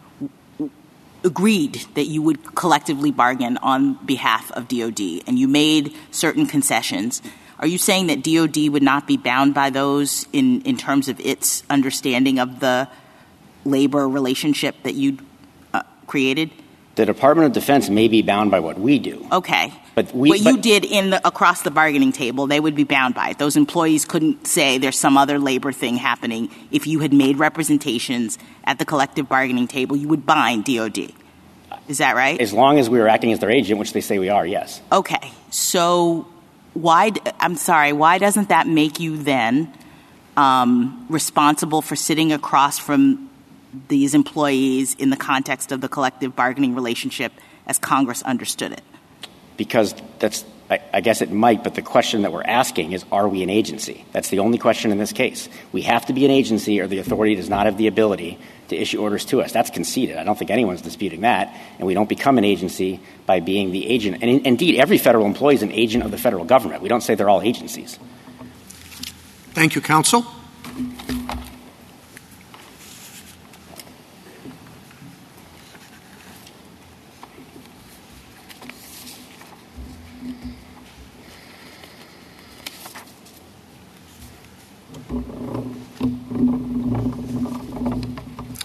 agreed that you would collectively bargain on behalf of DOD, and you made certain concessions. Are you saying that DOD would not be bound by those in terms of its understanding of the labor relationship that you created? The Department of Defense may be bound by what we do. Okay. But you did across the bargaining table, they would be bound by it. Those employees couldn't say there's some other labor thing happening. If you had made representations at the collective bargaining table, you would bind DOD. Is that right? As long as we were acting as their agent, which they say we are, yes. Okay. So why doesn't that make you then responsible for sitting across from these employees in the context of the collective bargaining relationship as Congress understood it? Because I guess it might, but the question that we're asking is, are we an agency? That's the only question in this case. We have to be an agency or the authority does not have the ability to issue orders to us. That's conceded. I don't think anyone's disputing that. And we don't become an agency by being the agent. And indeed, every federal employee is an agent of the federal government. We don't say they're all agencies. Thank you, counsel.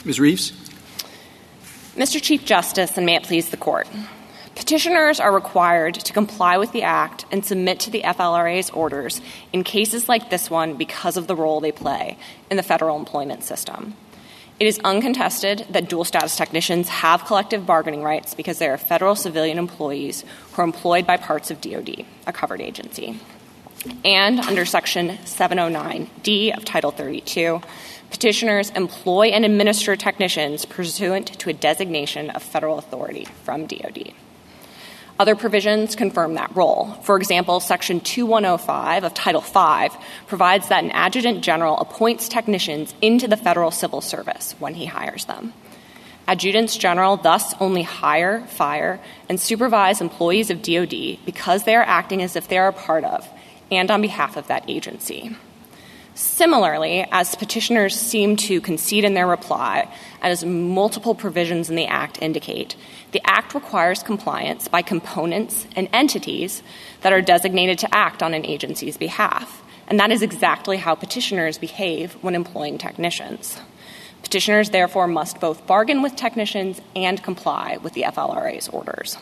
Ms. Reeves. Mr. Chief Justice, and may it please the Court, petitioners are required to comply with the Act and submit to the FLRA's orders in cases like this one because of the role they play in the federal employment system. It is uncontested that dual status technicians have collective bargaining rights because they are federal civilian employees who are employed by parts of DOD, a covered agency. And under Section 709D of Title 32, petitioners employ and administer technicians pursuant to a designation of federal authority from DOD. Other provisions confirm that role. For example, Section 2105 of Title V provides that an adjutant general appoints technicians into the federal civil service when he hires them. Adjutants general thus only hire, fire, and supervise employees of DOD because they are acting as if they are a part of and on behalf of that agency. Similarly, as petitioners seem to concede in their reply, as multiple provisions in the Act indicate, the Act requires compliance by components and entities that are designated to act on an agency's behalf, and that is exactly how petitioners behave when employing technicians. Petitioners, therefore, must both bargain with technicians and comply with the FLRA's orders.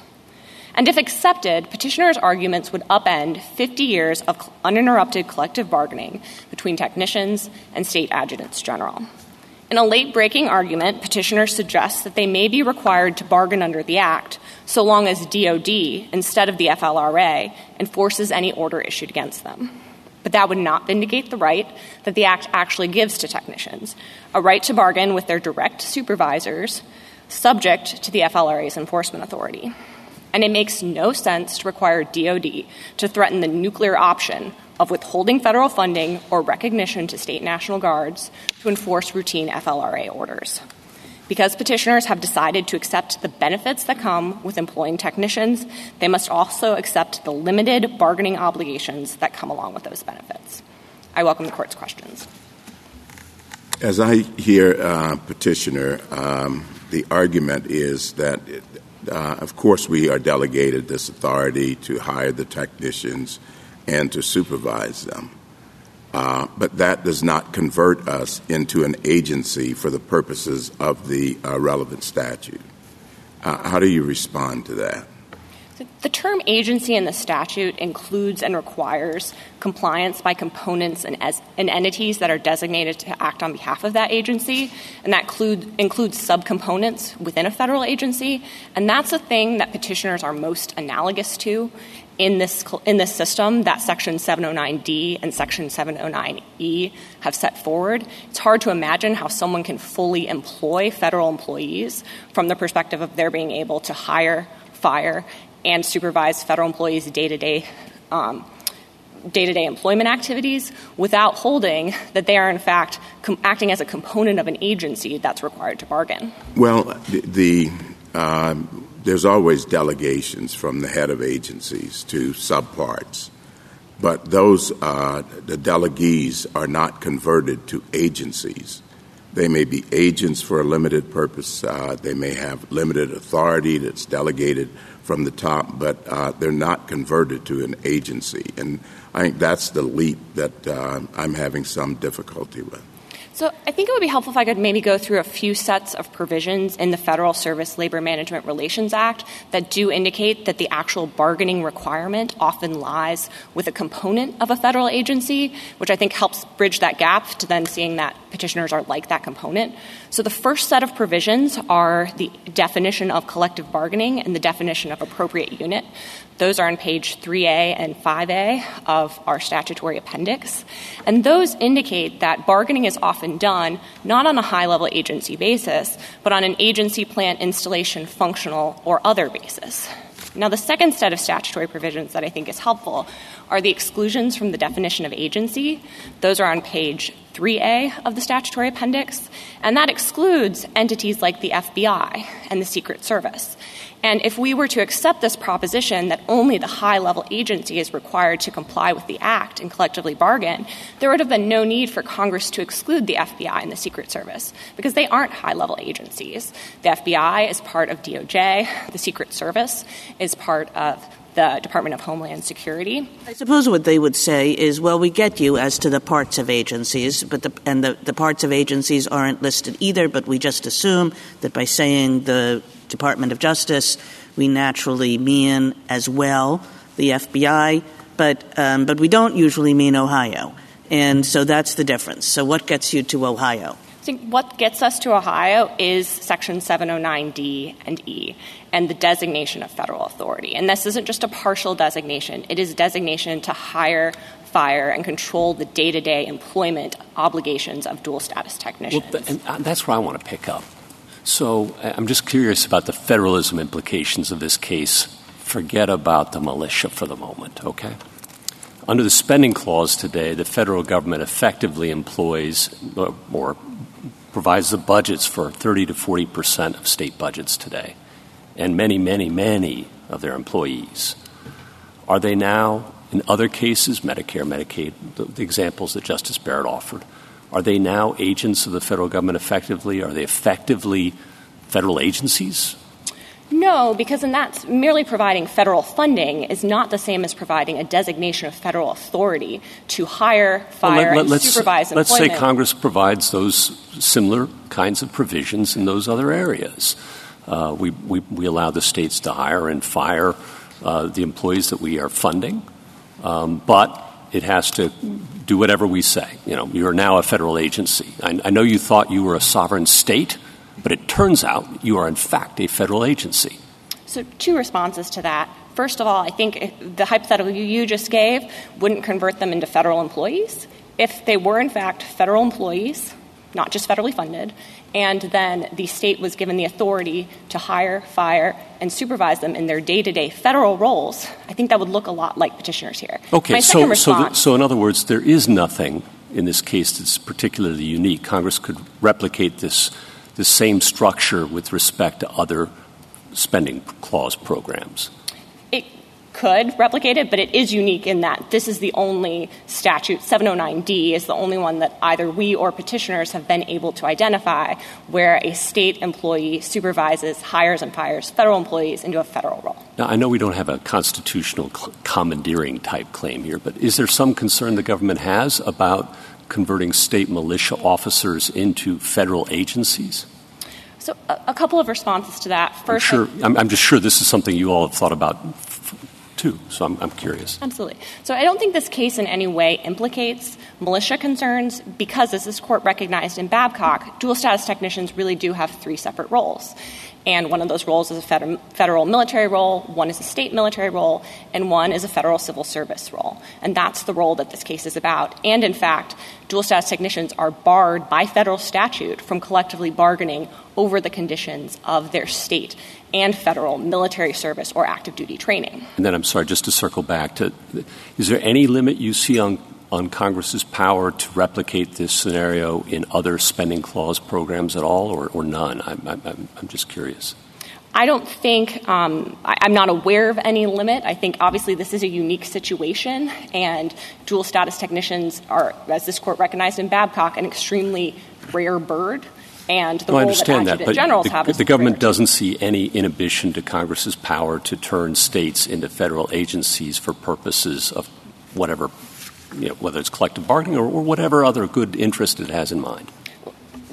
And if accepted, petitioners' arguments would upend 50 years of uninterrupted collective bargaining between technicians and state adjutants general. In a late-breaking argument, petitioners suggest that they may be required to bargain under the Act so long as DOD, instead of the FLRA, enforces any order issued against them. But that would not vindicate the right that the Act actually gives to technicians, a right to bargain with their direct supervisors subject to the FLRA's enforcement authority. And it makes no sense to require DOD to threaten the nuclear option of withholding federal funding or recognition to state National Guards to enforce routine FLRA orders. Because petitioners have decided to accept the benefits that come with employing technicians, they must also accept the limited bargaining obligations that come along with those benefits. I welcome the Court's questions. As I hear petitioner, the argument is that of course, we are delegated this authority to hire the technicians and to supervise them. But that does not convert us into an agency for the purposes of the relevant statute. How do you respond to that? The term agency in the statute includes and requires compliance by components and entities that are designated to act on behalf of that agency, and that includes subcomponents within a federal agency, and that's a thing that petitioners are most analogous to in this system that Section 709D and Section 709E have set forward. It's hard to imagine how someone can fully employ federal employees from the perspective of their being able to hire, fire, and supervise federal employees' day-to-day employment activities without holding that they are, in fact, acting as a component of an agency that's required to bargain. Well, there's always delegations from the head of agencies to subparts, but those the delegees are not converted to agencies. They may be agents for a limited purpose. They may have limited authority that's delegated from the top, but they're not converted to an agency. And I think that's the leap that I'm having some difficulty with. So I think it would be helpful if I could maybe go through a few sets of provisions in the Federal Service Labor Management Relations Act that do indicate that the actual bargaining requirement often lies with a component of a federal agency, which I think helps bridge that gap to then seeing that petitioners are like that component. So the first set of provisions are the definition of collective bargaining and the definition of appropriate unit. Those are on page 3A and 5A of our statutory appendix. And those indicate that bargaining is often done not on a high-level agency basis, but on an agency, plant, installation, functional, or other basis. Now, the second set of statutory provisions that I think is helpful are the exclusions from the definition of agency. Those are on page 3A of the statutory appendix, and that excludes entities like the FBI and the Secret Service. And if we were to accept this proposition that only the high-level agency is required to comply with the Act and collectively bargain, there would have been no need for Congress to exclude the FBI and the Secret Service because they aren't high-level agencies. The FBI is part of DOJ. The Secret Service is part of the Department of Homeland Security. I suppose what they would say is, well, we get you as to the parts of agencies, but the parts of agencies aren't listed either, but we just assume that by saying the Department of Justice, we naturally mean as well the FBI, but we don't usually mean Ohio. And so that's the difference. So what gets you to Ohio? I think what gets us to Ohio is Section 709D and E and the designation of federal authority. And this isn't just a partial designation. It is designation to hire, fire, and control the day-to-day employment obligations of dual-status technicians. Well, and that's where I want to pick up. So I'm just curious about the federalism implications of this case. Forget about the militia for the moment, okay? Under the spending clause today, the federal government effectively employs or provides the budgets for 30% to 40% of state budgets today, and many, many, many of their employees. Are they now In other cases, Medicare, Medicaid, the examples that Justice Barrett offered, are they now agents of the federal government effectively? Are they effectively federal agencies? No, because in that, merely providing federal funding is not the same as providing a designation of federal authority to hire, fire, and supervise employment. Let's say Congress provides those similar kinds of provisions in those other areas. We allow the states to hire and fire the employees that we are funding, but it has to do whatever we say. You know, you are now a federal agency. I know you thought you were a sovereign state, but it turns out you are, in fact, a federal agency. So two responses to that. First of all, I think the hypothetical you just gave wouldn't convert them into federal employees. If they were, in fact, federal employees, not just federally funded, and then the state was given the authority to hire, fire, and supervise them in their day-to-day federal roles, I think that would look a lot like petitioners here. Okay, so in other words, there is nothing in this case that's particularly unique. Congress could replicate the same structure with respect to other spending clause programs. It could replicate it, but it is unique in that this is the only statute, 709D is the only one that either we or petitioners have been able to identify where a state employee supervises, hires, and fires federal employees into a federal role. Now, I know we don't have a constitutional commandeering type claim here, but is there some concern the government has about converting state militia officers into federal agencies? So a couple of responses to that. First, I'm just sure this is something you all have thought about too, so I'm curious. Absolutely. So I don't think this case in any way implicates militia concerns because, as this court recognized in Babcock, dual status technicians really do have three separate roles. And one of those roles is a federal military role, one is a state military role, and one is a federal civil service role. And that's the role that this case is about. And, in fact, dual status technicians are barred by federal statute from collectively bargaining over the conditions of their state and federal military service or active duty training. And then, I'm sorry, just to circle back to, is there any limit you see on Congress's power to replicate this scenario in other spending clause programs at all, or none? I'm just curious. I don't think I'm not aware of any limit. I think, obviously, this is a unique situation, and dual status technicians are, as this court recognized in Babcock, an extremely rare bird. And the role that adjutant generals have is the government doesn't see any inhibition to Congress's power to turn states into federal agencies for purposes of whatever, you know, whether it's collective bargaining or whatever other good interest it has in mind.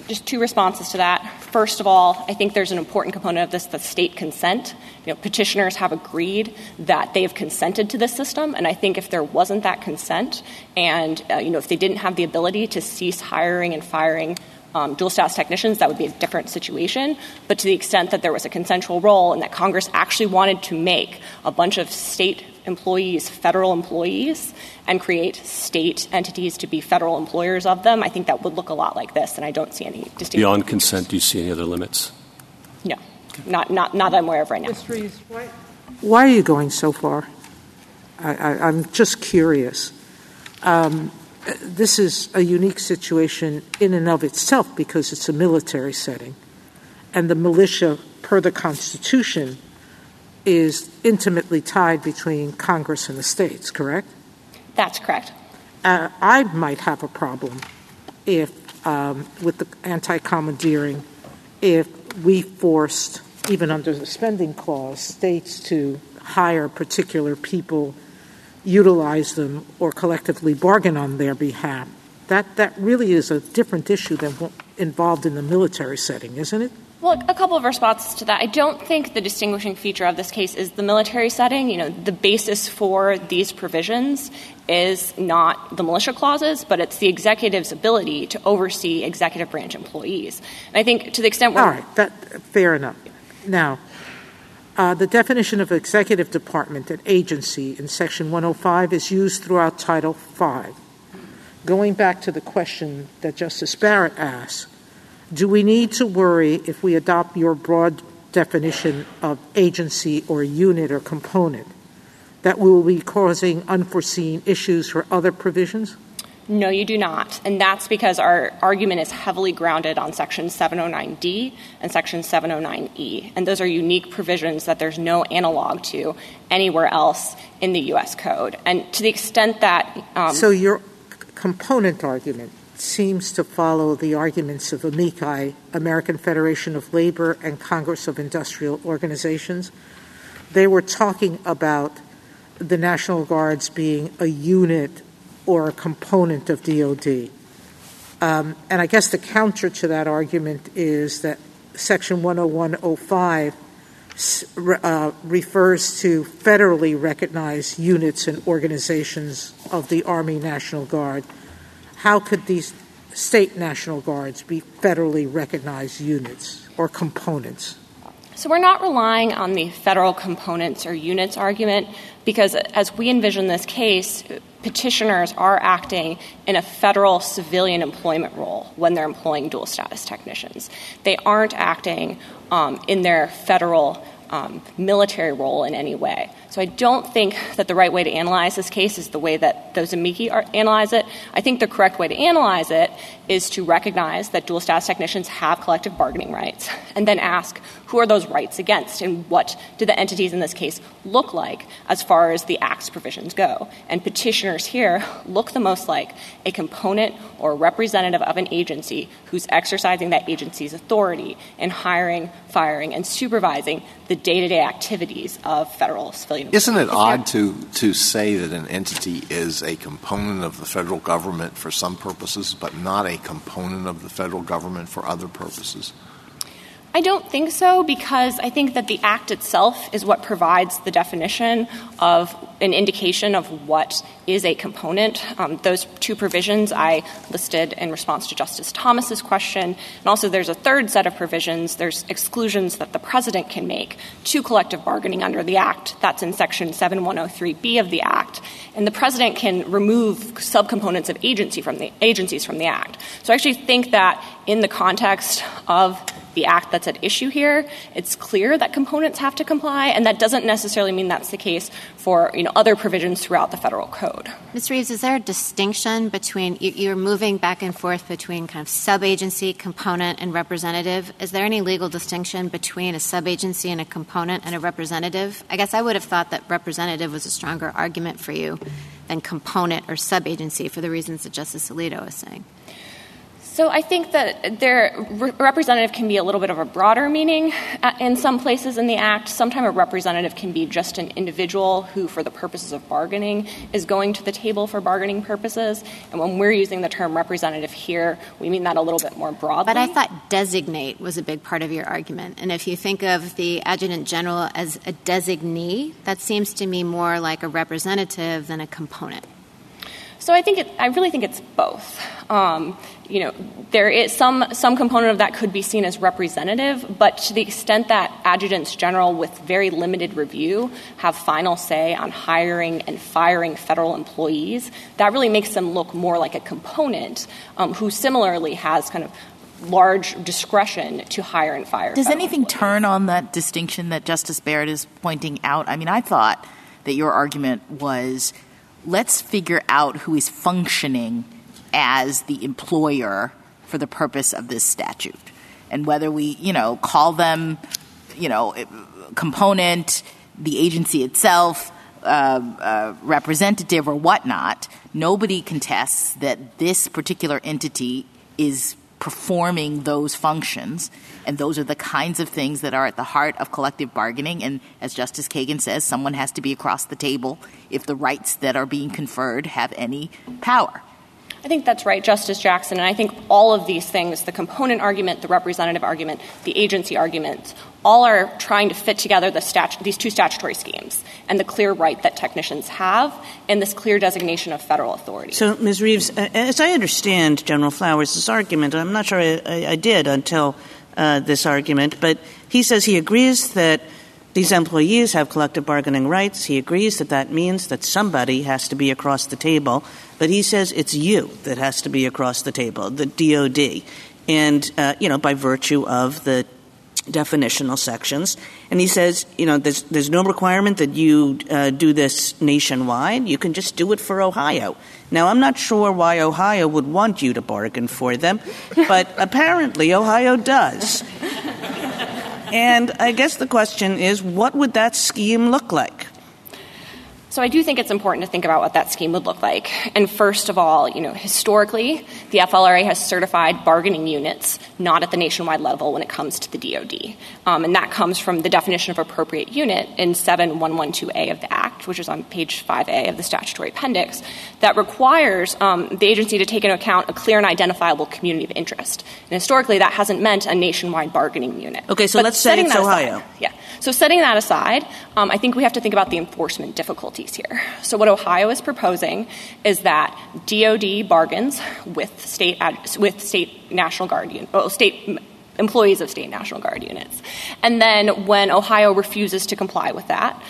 Just two responses to that. First of all, I think there's an important component of this, the state consent. You know, petitioners have agreed that they have consented to this system, and I think if there wasn't that consent and, if they didn't have the ability to cease hiring and firing dual status technicians, that would be a different situation. But to the extent that there was a consensual role and that Congress actually wanted to make a bunch of state employees federal employees and create state entities to be federal employers of them, I think that would look a lot like this, and I don't see any distinction. Beyond consent, do you see any other limits? No, not that I'm aware of right now. Ms. Rees, why are you going so far? I'm just curious. This is a unique situation in and of itself because it's a military setting. And the militia, per the Constitution, is intimately tied between Congress and the states, correct? That's correct. I might have a problem with the anti-commandeering if we forced, even under the spending clause, states to hire particular people, utilize them, or collectively bargain on their behalf. That really is a different issue than involved in the military setting, isn't it? Well, a couple of responses to that. I don't think the distinguishing feature of this case is the military setting. You know, the basis for these provisions is not the militia clauses, but it's the executive's ability to oversee executive branch employees. And I think to the extent we're... All right, fair enough. Now, the definition of executive department and agency in Section 105 is used throughout Title V. Going back to the question that Justice Barrett asked, do we need to worry if we adopt your broad definition of agency or unit or component that we will be causing unforeseen issues for other provisions? No, you do not. And that's because our argument is heavily grounded on Section 709D and Section 709E. And those are unique provisions that there's no analog to anywhere else in the U.S. Code. And to the extent that... So your component argument seems to follow the arguments of AMICI, American Federation of Labor and Congress of Industrial Organizations. They were talking about the National Guards being a unit or a component of DOD. And I guess the counter to that argument is that Section 10105 refers to federally recognized units and organizations of the Army National Guard. How could these state National Guards be federally recognized units or components? So we're not relying on the federal components or units argument because as we envision this case, petitioners are acting in a federal civilian employment role when they're employing dual status technicians. They aren't acting in their federal military role in any way. So I don't think that the right way to analyze this case is the way that those amici analyze it. I think the correct way to analyze it is to recognize that dual status technicians have collective bargaining rights and then ask who are those rights against and what do the entities in this case look like as far as the Act's provisions go. And petitioners here look the most like a component or representative of an agency who's exercising that agency's authority in hiring, firing, and supervising the day-to-day activities of federal civilian. Isn't it odd to say that an entity is a component of the federal government for some purposes, but not a component of the federal government for other purposes? I don't think so, because I think that the Act itself is what provides the definition of an indication of what is a component. Those two provisions I listed in response to Justice Thomas's question. And also there's a third set of provisions. There's exclusions that the President can make to collective bargaining under the Act. That's in Section 7103B of the Act. And the President can remove subcomponents of agencies from the Act. So I actually think that in the context of the Act that's at issue here, it's clear that components have to comply, and that doesn't necessarily mean that's the case for other provisions throughout the federal code. Ms. Reeves, is there a distinction between – you're moving back and forth between kind of sub-agency, component, and representative. Is there any legal distinction between a sub-agency and a component and a representative? I guess I would have thought that representative was a stronger argument for you than component or sub-agency for the reasons that Justice Alito is saying. So I think that representative can be a little bit of a broader meaning in some places in the Act. Sometimes a representative can be just an individual who, for the purposes of bargaining, is going to the table for bargaining purposes. And when we're using the term representative here, we mean that a little bit more broadly. But I thought designate was a big part of your argument. And if you think of the Adjutant General as a designee, that seems to me more like a representative than a component. So I really think it's both. There is some component of that could be seen as representative, but to the extent that adjutants general with very limited review have final say on hiring and firing federal employees, that really makes them look more like a component who similarly has kind of large discretion to hire and fire. Does anything turn on that distinction that Justice Barrett is pointing out? I mean, I thought that your argument was let's figure out who is functioning as the employer for the purpose of this statute, and whether we, call them, component, the agency itself, representative or whatnot. Nobody contests that this particular entity is performing those functions, and those are the kinds of things that are at the heart of collective bargaining. And as Justice Kagan says, someone has to be across the table if the rights that are being conferred have any power. I think that's right, Justice Jackson, and I think all of these things, the component argument, the representative argument, the agency argument, all are trying to fit together these two statutory schemes and the clear right that technicians have and this clear designation of federal authority. So, Ms. Reeves, as I understand General Flowers' argument, I'm not sure I did until this argument, but he says he agrees that these employees have collective bargaining rights. He agrees that that means that somebody has to be across the table. But he says it's you that has to be across the table, the DOD. And, by virtue of the definitional sections. And he says, you know, there's no requirement that you do this nationwide. You can just do it for Ohio. Now, I'm not sure why Ohio would want you to bargain for them, but apparently Ohio does. And I guess the question is, what would that scheme look like? So I do think it's important to think about what that scheme would look like. And first of all, you know, historically, the FLRA has certified bargaining units, not at the nationwide level when it comes to the DOD. And that comes from the definition of appropriate unit in 7112A of the Act, which is on page 5A of the statutory appendix, that requires the agency to take into account a clear and identifiable community of interest. And historically, that hasn't meant a nationwide bargaining unit. Okay, so let's say it's Ohio. Yeah. So setting that aside, I think we have to think about the enforcement difficulties here. So what Ohio is proposing is that DOD bargains with state employees of state National Guard units. And then when Ohio refuses to comply with that,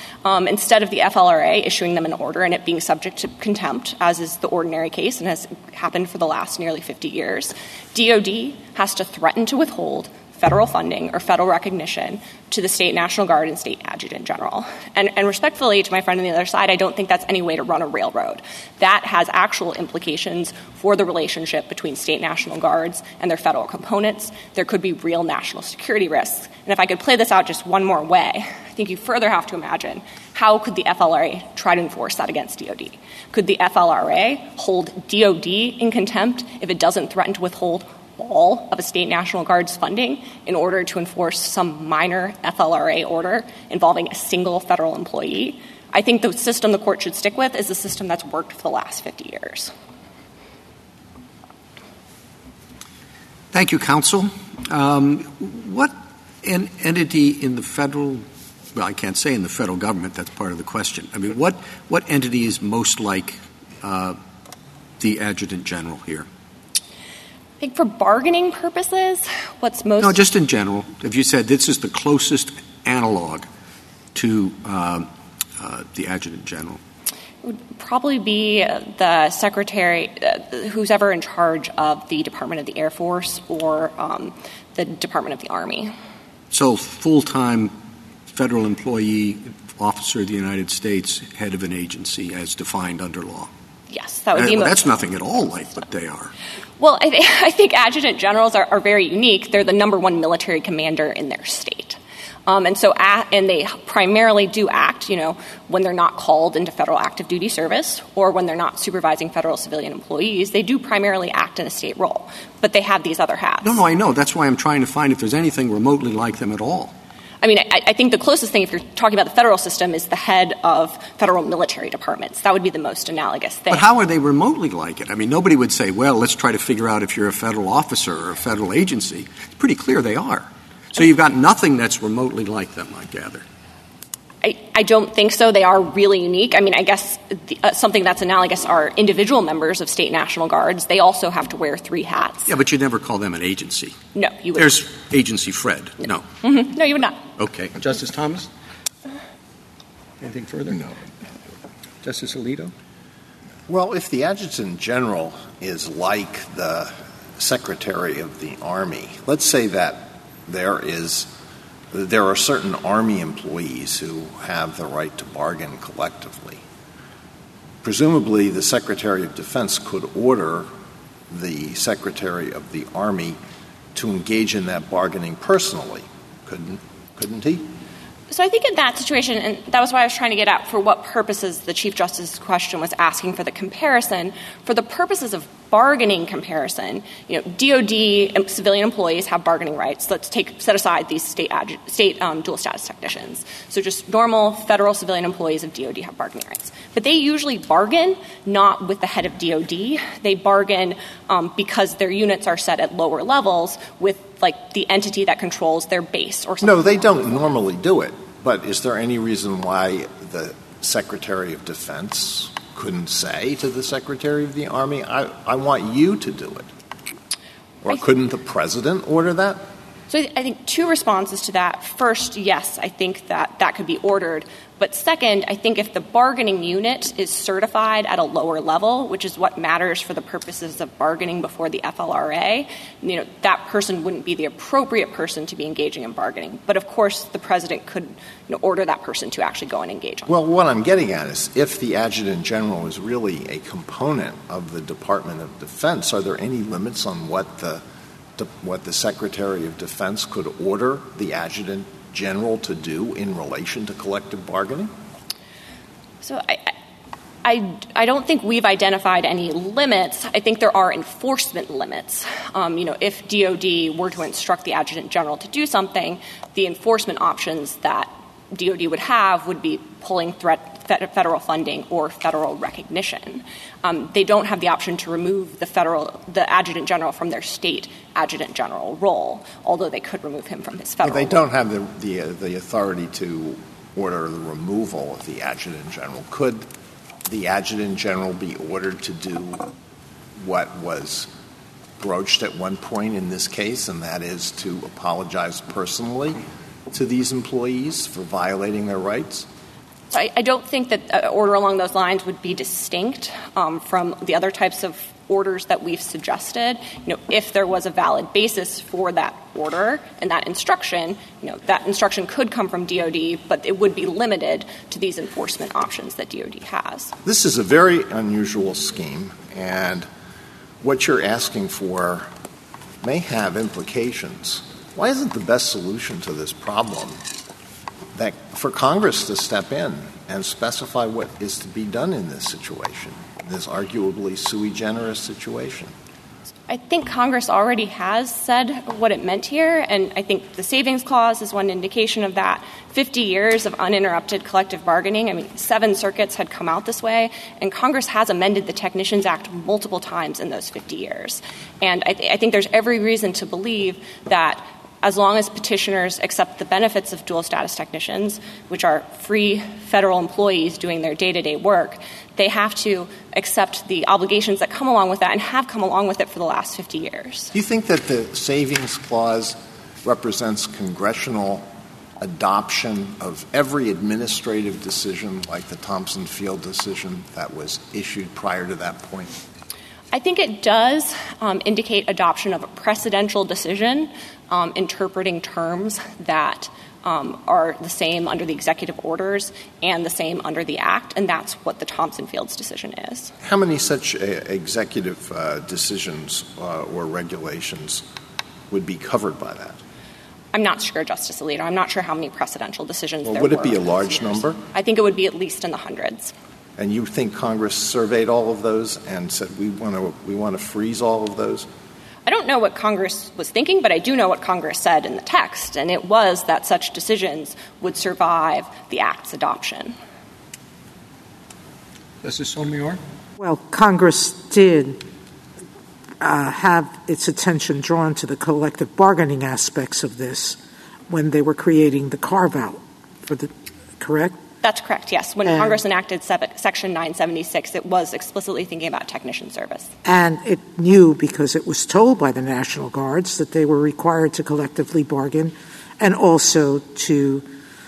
instead of the FLRA issuing them an order and it being subject to contempt, as is the ordinary case and has happened for the last nearly 50 years, DOD has to threaten to withhold federal funding or federal recognition to the state National Guard and state adjutant general. And respectfully, to my friend on the other side, I don't think that's any way to run a railroad. That has actual implications for the relationship between state National Guards and their federal components. There could be real national security risks. And if I could play this out just one more way, I think you further have to imagine, how could the FLRA try to enforce that against DOD? Could the FLRA hold DOD in contempt if it doesn't threaten to withhold all of a state National Guard's funding in order to enforce some minor FLRA order involving a single federal employee? I think the system the court should stick with is the system that's worked for the last 50 years. Thank you, counsel. What an entity in the federal – well, I can't say in the federal government. That's part of the question. I mean, what entity is most like the adjutant general here? I think for bargaining purposes, what's most... No, just in general. If you said this is the closest analog to the adjutant general. It would probably be the secretary, who's ever in charge of the Department of the Air Force or the Department of the Army. So full-time federal employee, officer of the United States, head of an agency as defined under law. Yes, that would be. Well, that's nothing at all like what they are. Well, I think adjutant generals are very unique. They're the number one military commander in their state. And they primarily do act, you know, when they're not called into federal active duty service or when they're not supervising federal civilian employees. They do primarily act in a state role, but they have these other hats. No, I know. That's why I'm trying to find if there's anything remotely like them at all. I mean, I think the closest thing, if you're talking about the federal system, is the head of federal military departments. That would be the most analogous thing. But how are they remotely like it? I mean, nobody would say, well, let's try to figure out if you're a federal officer or a federal agency. It's pretty clear they are. So you've got nothing that's remotely like them, I gather. I don't think so. They are really unique. I mean, I guess something that's analogous are individual members of state National Guards. They also have to wear three hats. Yeah, but you never call them an agency. No, you wouldn't. There's Agency Fred. No. Mm-hmm. No, you would not. Okay. Justice Thomas? Anything further? No. Justice Alito? Well, if the adjutant general is like the secretary of the Army, let's say that there are certain Army employees who have the right to bargain collectively. Presumably, the Secretary of Defense could order the Secretary of the Army to engage in that bargaining personally, couldn't he? So I think in that situation, and that was why I was trying to get at for what purposes the Chief Justice's question was asking for the comparison, for the purposes of bargaining comparison, you know, DOD civilian employees have bargaining rights. Let's set aside these state dual status technicians. So just normal federal civilian employees of DOD have bargaining rights. But they usually bargain not with the head of DOD. They bargain because their units are set at lower levels with, like, the entity that controls their base or something. No, they don't normally do it. But is there any reason why the Secretary of Defense couldn't say to the Secretary of the Army, I want you to do it? Or couldn't the President order that? So I think two responses to that. First, yes, I think that could be ordered. But second, I think if the bargaining unit is certified at a lower level, which is what matters for the purposes of bargaining before the FLRA, that person wouldn't be the appropriate person to be engaging in bargaining. But, of course, the president could order that person to actually go and engage on. Well, what I'm getting at is if the adjutant general is really a component of the Department of Defense, are there any limits on what the Secretary of Defense could order the adjutant general to do in relation to collective bargaining? So I don't think we've identified any limits. I think there are enforcement limits. If DOD were to instruct the adjutant general to do something, the enforcement options that DOD would have would be pulling federal funding or federal recognition. They don't have the option to remove the adjutant general from their state adjutant general role, although they could remove him from his federal role. They don't have the authority to order the removal of the adjutant general. Could the adjutant general be ordered to do what was broached at one point in this case, and that is to apologize personally to these employees for violating their rights? So I don't think that an order along those lines would be distinct from the other types of orders that we've suggested. If there was a valid basis for that order and that instruction, that instruction could come from DOD, but it would be limited to these enforcement options that DOD has. This is a very unusual scheme, and what you're asking for may have implications. Why isn't the best solution to this problem that for Congress to step in and specify what is to be done in this situation, this arguably sui generis situation? I think Congress already has said what it meant here, and I think the Savings Clause is one indication of that. 50 years of uninterrupted collective bargaining. 7 circuits had come out this way, and Congress has amended the Technicians Act multiple times in those 50 years. And I think there's every reason to believe that as long as petitioners accept the benefits of dual-status technicians, which are free federal employees doing their day-to-day work, they have to accept the obligations that come along with that and have come along with it for the last 50 years. Do you think that the Savings Clause represents congressional adoption of every administrative decision, like the Thompson Field decision that was issued prior to that point? I think it does indicate adoption of a precedential decision interpreting terms that are the same under the executive orders and the same under the Act, and that's what the Thompson Fields decision is. How many such executive decisions or regulations would be covered by that? I'm not sure, Justice Alito. I'm not sure how many precedential decisions there were. Would it be a large number? I think it would be at least in the hundreds. And you think Congress surveyed all of those and said, we want to freeze all of those? I don't know what Congress was thinking, but I do know what Congress said in the text, and it was that such decisions would survive the Act's adoption. Justice Sotomayor? Well, Congress did have its attention drawn to the collective bargaining aspects of this when they were creating the carve-out, correct? That's correct, yes. When Congress enacted Section 976, it was explicitly thinking about technician service. And it knew, because it was told by the National Guards, that they were required to collectively bargain and also to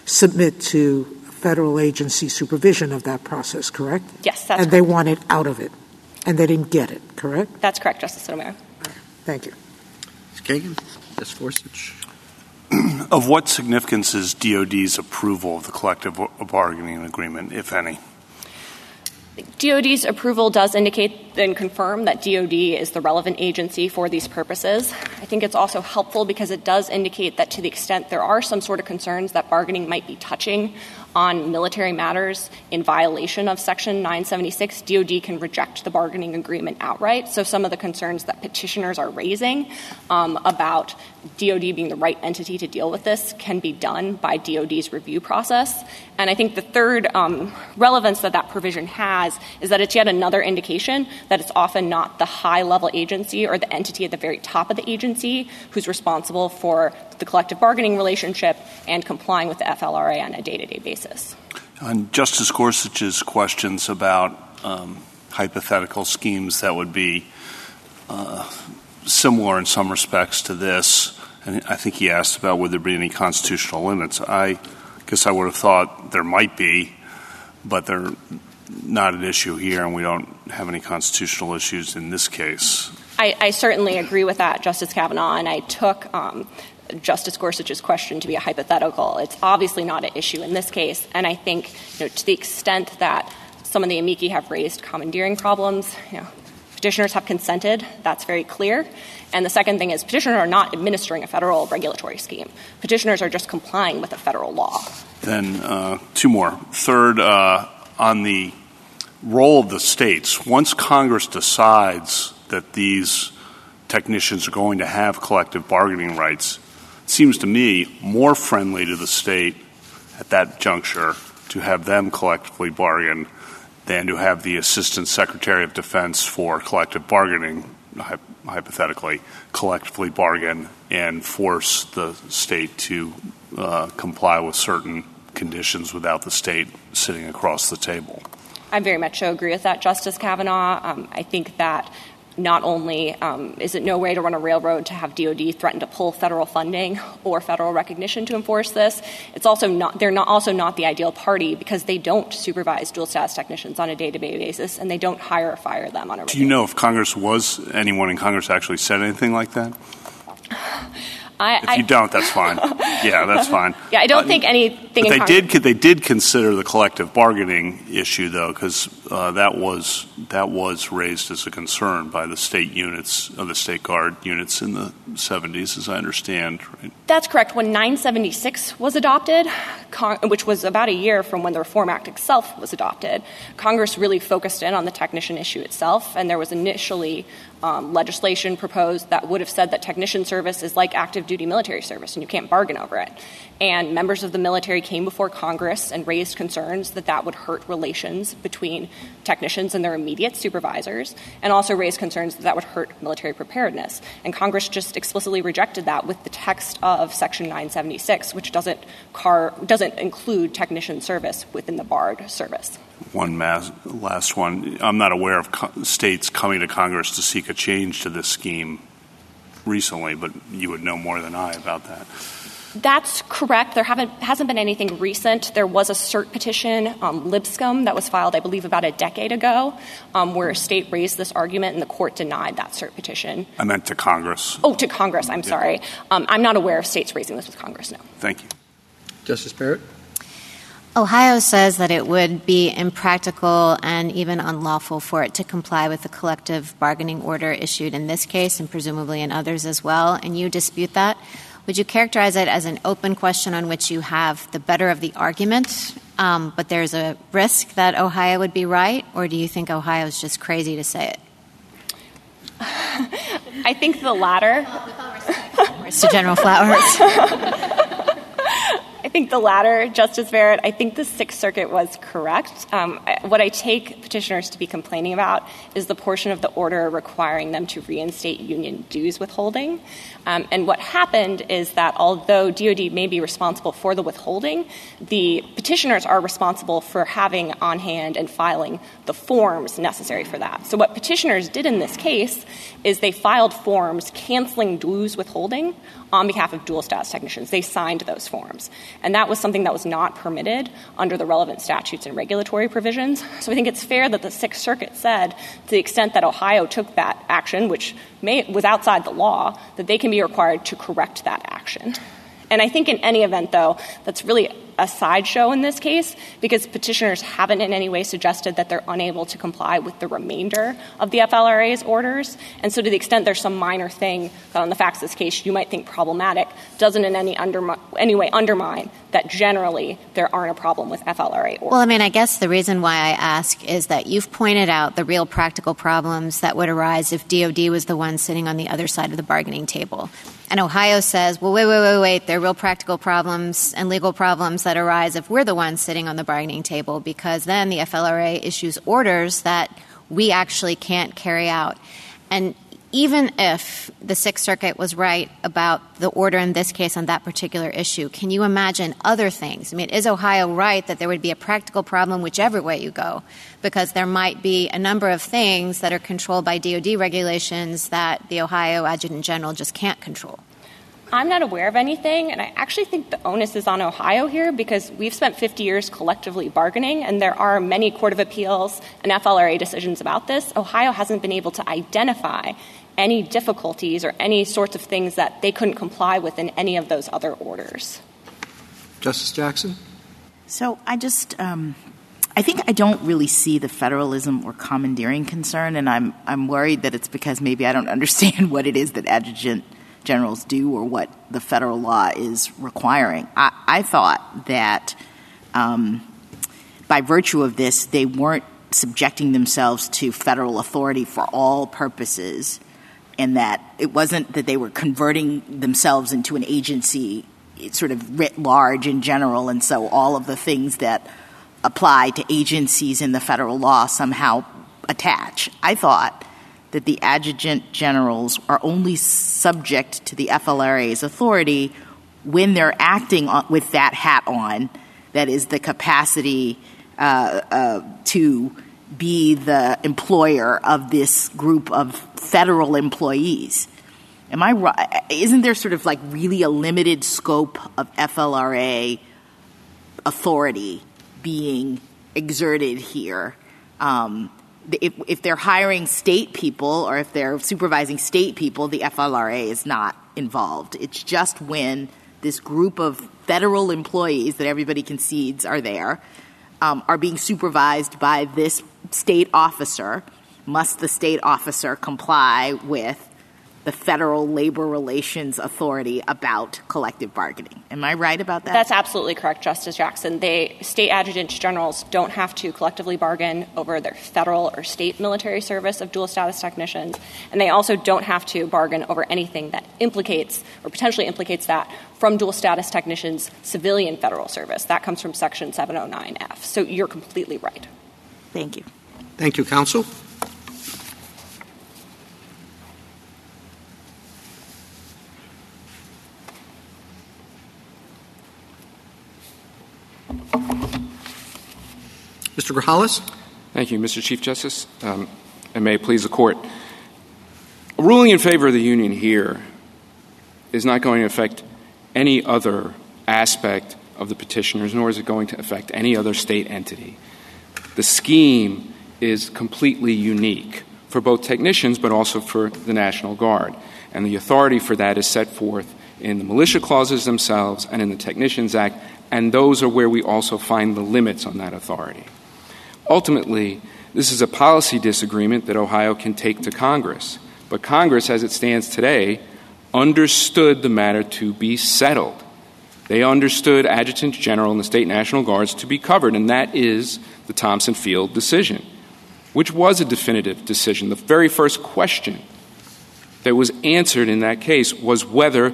submit to federal agency supervision of that process, correct? Yes, that's correct. And they wanted out of it, and they didn't get it, correct? That's correct, Justice Sotomayor. Thank you. Ms. Kagan? Justice Gorsuch? Of what significance is DOD's approval of the collective bargaining agreement, if any? DOD's approval does indicate and confirm that DOD is the relevant agency for these purposes. I think it's also helpful because it does indicate that to the extent there are some sort of concerns that bargaining might be touching on military matters in violation of Section 976, DOD can reject the bargaining agreement outright. So some of the concerns that petitioners are raising about DOD being the right entity to deal with this can be done by DOD's review process. And I think the third relevance that provision has is that it's yet another indication that it's often not the high-level agency or the entity at the very top of the agency who's responsible for the collective bargaining relationship and complying with the FLRA on a day-to-day basis. On Justice Gorsuch's questions about hypothetical schemes that would be similar in some respects to this, And I think he asked about would there be any constitutional limits. I guess I would have thought there might be, but they're not an issue here, and we don't have any constitutional issues in this case. I certainly agree with that, Justice Kavanaugh, and I took Justice Gorsuch's question to be a hypothetical. It's obviously not an issue in this case, and I think to the extent that some of the amici have raised commandeering problems, petitioners have consented. That's very clear. And the second thing is petitioners are not administering a federal regulatory scheme. Petitioners are just complying with a federal law. Then two more. Third, on the role of the states, once Congress decides that these technicians are going to have collective bargaining rights, it seems to me more friendly to the state at that juncture to have them collectively bargain than to have the Assistant Secretary of Defense for collective bargaining, hypothetically, collectively bargain and force the state to comply with certain conditions without the state sitting across the table. I very much so agree with that, Justice Kavanaugh. I think that not only is it no way to run a railroad to have DOD threaten to pull federal funding or federal recognition to enforce this, it's also not, they're not the ideal party because they don't supervise dual status technicians on a day-to-day basis and they don't hire or fire them on a regular basis. Do you know if Congress was, anyone in Congress actually said anything like that? If you don't, that's fine. Yeah, that's fine. Yeah, I don't think anything in Congress. They did consider the collective bargaining issue, though, because that was raised as a concern by the state units of the State Guard units in the 70s, as I understand. Right? That's correct. When 976 was adopted, which was about a year from when the Reform Act itself was adopted, Congress really focused in on the technician issue itself, and there was initially legislation proposed that would have said that technician service is like active duty military service and you can't bargain over it. And members of the military came before Congress and raised concerns that that would hurt relations between technicians and their immediate supervisors and also raised concerns that that would hurt military preparedness. And Congress just explicitly rejected that with the text of Section 976, which doesn't include technician service within the barred service. Last one. I'm not aware of states coming to Congress to seek a change to this scheme recently, but you would know more than I about that. That's correct. There hasn't been anything recent. There was a cert petition, Lipscomb, that was filed, I believe, about a decade ago, where a state raised this argument and the court denied that cert petition. I meant to Congress. Oh, to Congress. I'm sorry. I'm not aware of states raising this with Congress, no. Thank you. Justice Barrett? Ohio says that it would be impractical and even unlawful for it to comply with the collective bargaining order issued in this case and presumably in others as well, and you dispute that. Would you characterize it as an open question on which you have the better of the argument, but there's a risk that Ohio would be right, or do you think Ohio is just crazy to say it? I think the latter. With all respect to General Flowers. I think the latter, Justice Barrett. I think the Sixth Circuit was correct. What I take petitioners to be complaining about is the portion of the order requiring them to reinstate union dues withholding. And what happened is that although DOD may be responsible for the withholding, the petitioners are responsible for having on hand and filing the forms necessary for that. So what petitioners did in this case is they filed forms canceling dues withholding on behalf of dual status technicians. They signed those forms. And that was something that was not permitted under the relevant statutes and regulatory provisions. So I think it's fair that the Sixth Circuit said to the extent that Ohio took that action, which was outside the law, that they can be required to correct that action. And I think in any event, though, that's really a sideshow in this case because petitioners haven't in any way suggested that they're unable to comply with the remainder of the FLRA's orders. And so to the extent there's some minor thing that on the facts of this case you might think problematic doesn't in any way undermine that generally there aren't a problem with FLRA orders. Well, I mean, I guess the reason why I ask is that you've pointed out the real practical problems that would arise if DOD was the one sitting on the other side of the bargaining table. And Ohio says, well, wait, there are real practical problems and legal problems that arise if we're the ones sitting on the bargaining table because then the FLRA issues orders that we actually can't carry out. And even if the Sixth Circuit was right about the order in this case on that particular issue, can you imagine other things? I mean, is Ohio right that there would be a practical problem whichever way you go? Because there might be a number of things that are controlled by DOD regulations that the Ohio Adjutant General just can't control. I'm not aware of anything, and I actually think the onus is on Ohio here because we've spent 50 years collectively bargaining, and there are many Court of Appeals and FLRA decisions about this. Ohio hasn't been able to identify any difficulties or any sorts of things that they couldn't comply with in any of those other orders. Justice Jackson? So I just I think I don't really see the federalism or commandeering concern, and I'm worried that it's because maybe I don't understand what it is that adjutant generals do or what the federal law is requiring. I thought that by virtue of this, they weren't subjecting themselves to federal authority for all purposes, and that it wasn't that they were converting themselves into an agency sort of writ large in general, and so all of the things that apply to agencies in the federal law somehow attach. I thought that the adjutant generals are only subject to the FLRA's authority when they're acting with that hat on, that is the capacity to be the employer of this group of federal employees. Am I right? Isn't there sort of like really a limited scope of FLRA authority being exerted here? If they're hiring state people or if they're supervising state people, the FLRA is not involved. It's just when this group of federal employees that everybody concedes are there are being supervised by this state officer, must the state officer comply with the Federal Labor Relations Authority about collective bargaining. Am I right about that? That's absolutely correct, Justice Jackson. State adjutant generals don't have to collectively bargain over their federal or state military service of dual status technicians, and they also don't have to bargain over anything that implicates or potentially implicates that from dual status technicians' civilian federal service. That comes from Section 709F. So you're completely right. Thank you. Thank you, counsel. Mr. Grahalis? Thank you, Mr. Chief Justice, and may it please the Court. A ruling in favor of the union here is not going to affect any other aspect of the petitioners, nor is it going to affect any other state entity. The scheme is completely unique for both technicians but also for the National Guard, and the authority for that is set forth in the Militia Clauses themselves and in the Technicians Act, and those are where we also find the limits on that authority. Ultimately, this is a policy disagreement that Ohio can take to Congress, but Congress, as it stands today, understood the matter to be settled. They understood Adjutant General and the State National Guards to be covered, and that is the Thompson Field decision, which was a definitive decision. The very first question that was answered in that case was whether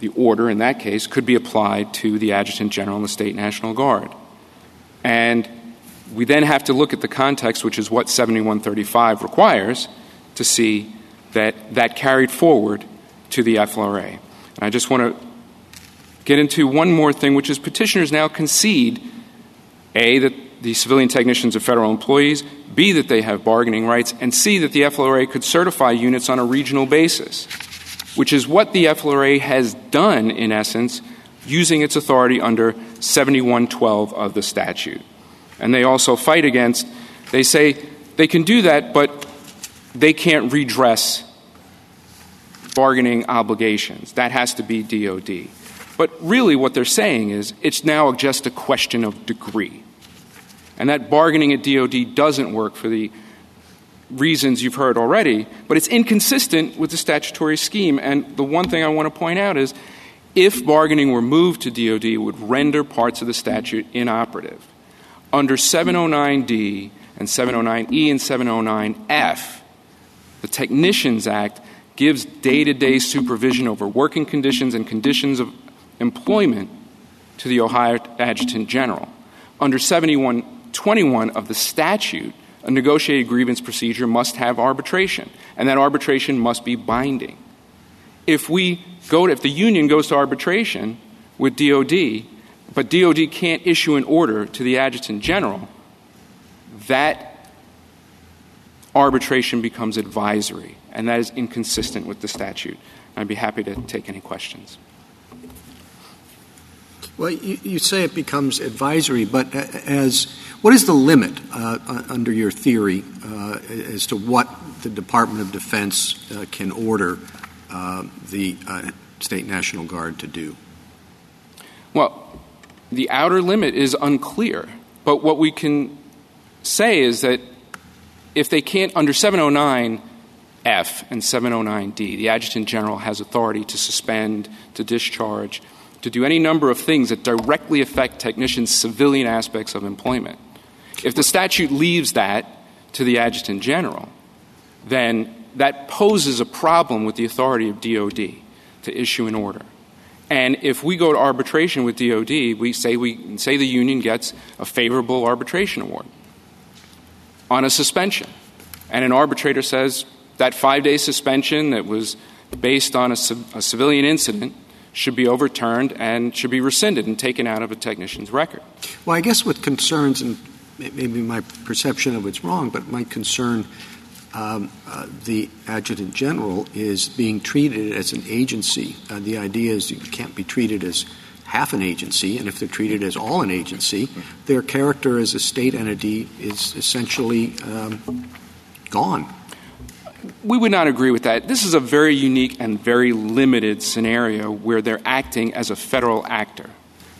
the order in that case could be applied to the Adjutant General and the State National Guard. And we then have to look at the context, which is what 7135 requires, to see that carried forward to the FLRA. And I just want to get into one more thing, which is petitioners now concede, A, that the civilian technicians are federal employees, B, that they have bargaining rights, and C, that the FLRA could certify units on a regional basis, which is what the FLRA has done, in essence, using its authority under 7112 of the statute. And they also fight against, they say they can do that, but they can't redress bargaining obligations. That has to be DOD. But really what they're saying is it's now just a question of degree. And that bargaining at DOD doesn't work for the reasons you've heard already, but it's inconsistent with the statutory scheme. And the one thing I want to point out is if bargaining were moved to DOD, it would render parts of the statute inoperative. Under 709D and 709E and 709F, the Technicians Act gives day-to-day supervision over working conditions and conditions of employment to the Ohio Adjutant General. Under 7121 of the statute, a negotiated grievance procedure must have arbitration, and that arbitration must be binding. If the union goes to arbitration with DOD, but DOD can't issue an order to the Adjutant General, that arbitration becomes advisory. and that is inconsistent with the statute. I'd be happy to take any questions. Well, you say it becomes advisory, but what is the limit under your theory as to what the Department of Defense can order the State National Guard to do? Well, the outer limit is unclear, but what we can say is that if they can't, under 709F and 709D, the Adjutant General has authority to suspend, to discharge, to do any number of things that directly affect technicians' civilian aspects of employment. If the statute leaves that to the Adjutant General, then that poses a problem with the authority of DOD to issue an order. And if we go to arbitration with DOD, we say the union gets a favorable arbitration award on a suspension. And an arbitrator says that 5-day suspension that was based on a civilian incident should be overturned and should be rescinded and taken out of a technician's record. Well, I guess what concerns, and maybe my perception of it's wrong, but my concern the Adjutant General is being treated as an agency. The idea is you can't be treated as half an agency, and if they're treated as all an agency, their character as a state entity is essentially gone. We would not agree with that. This is a very unique and very limited scenario where they're acting as a federal actor.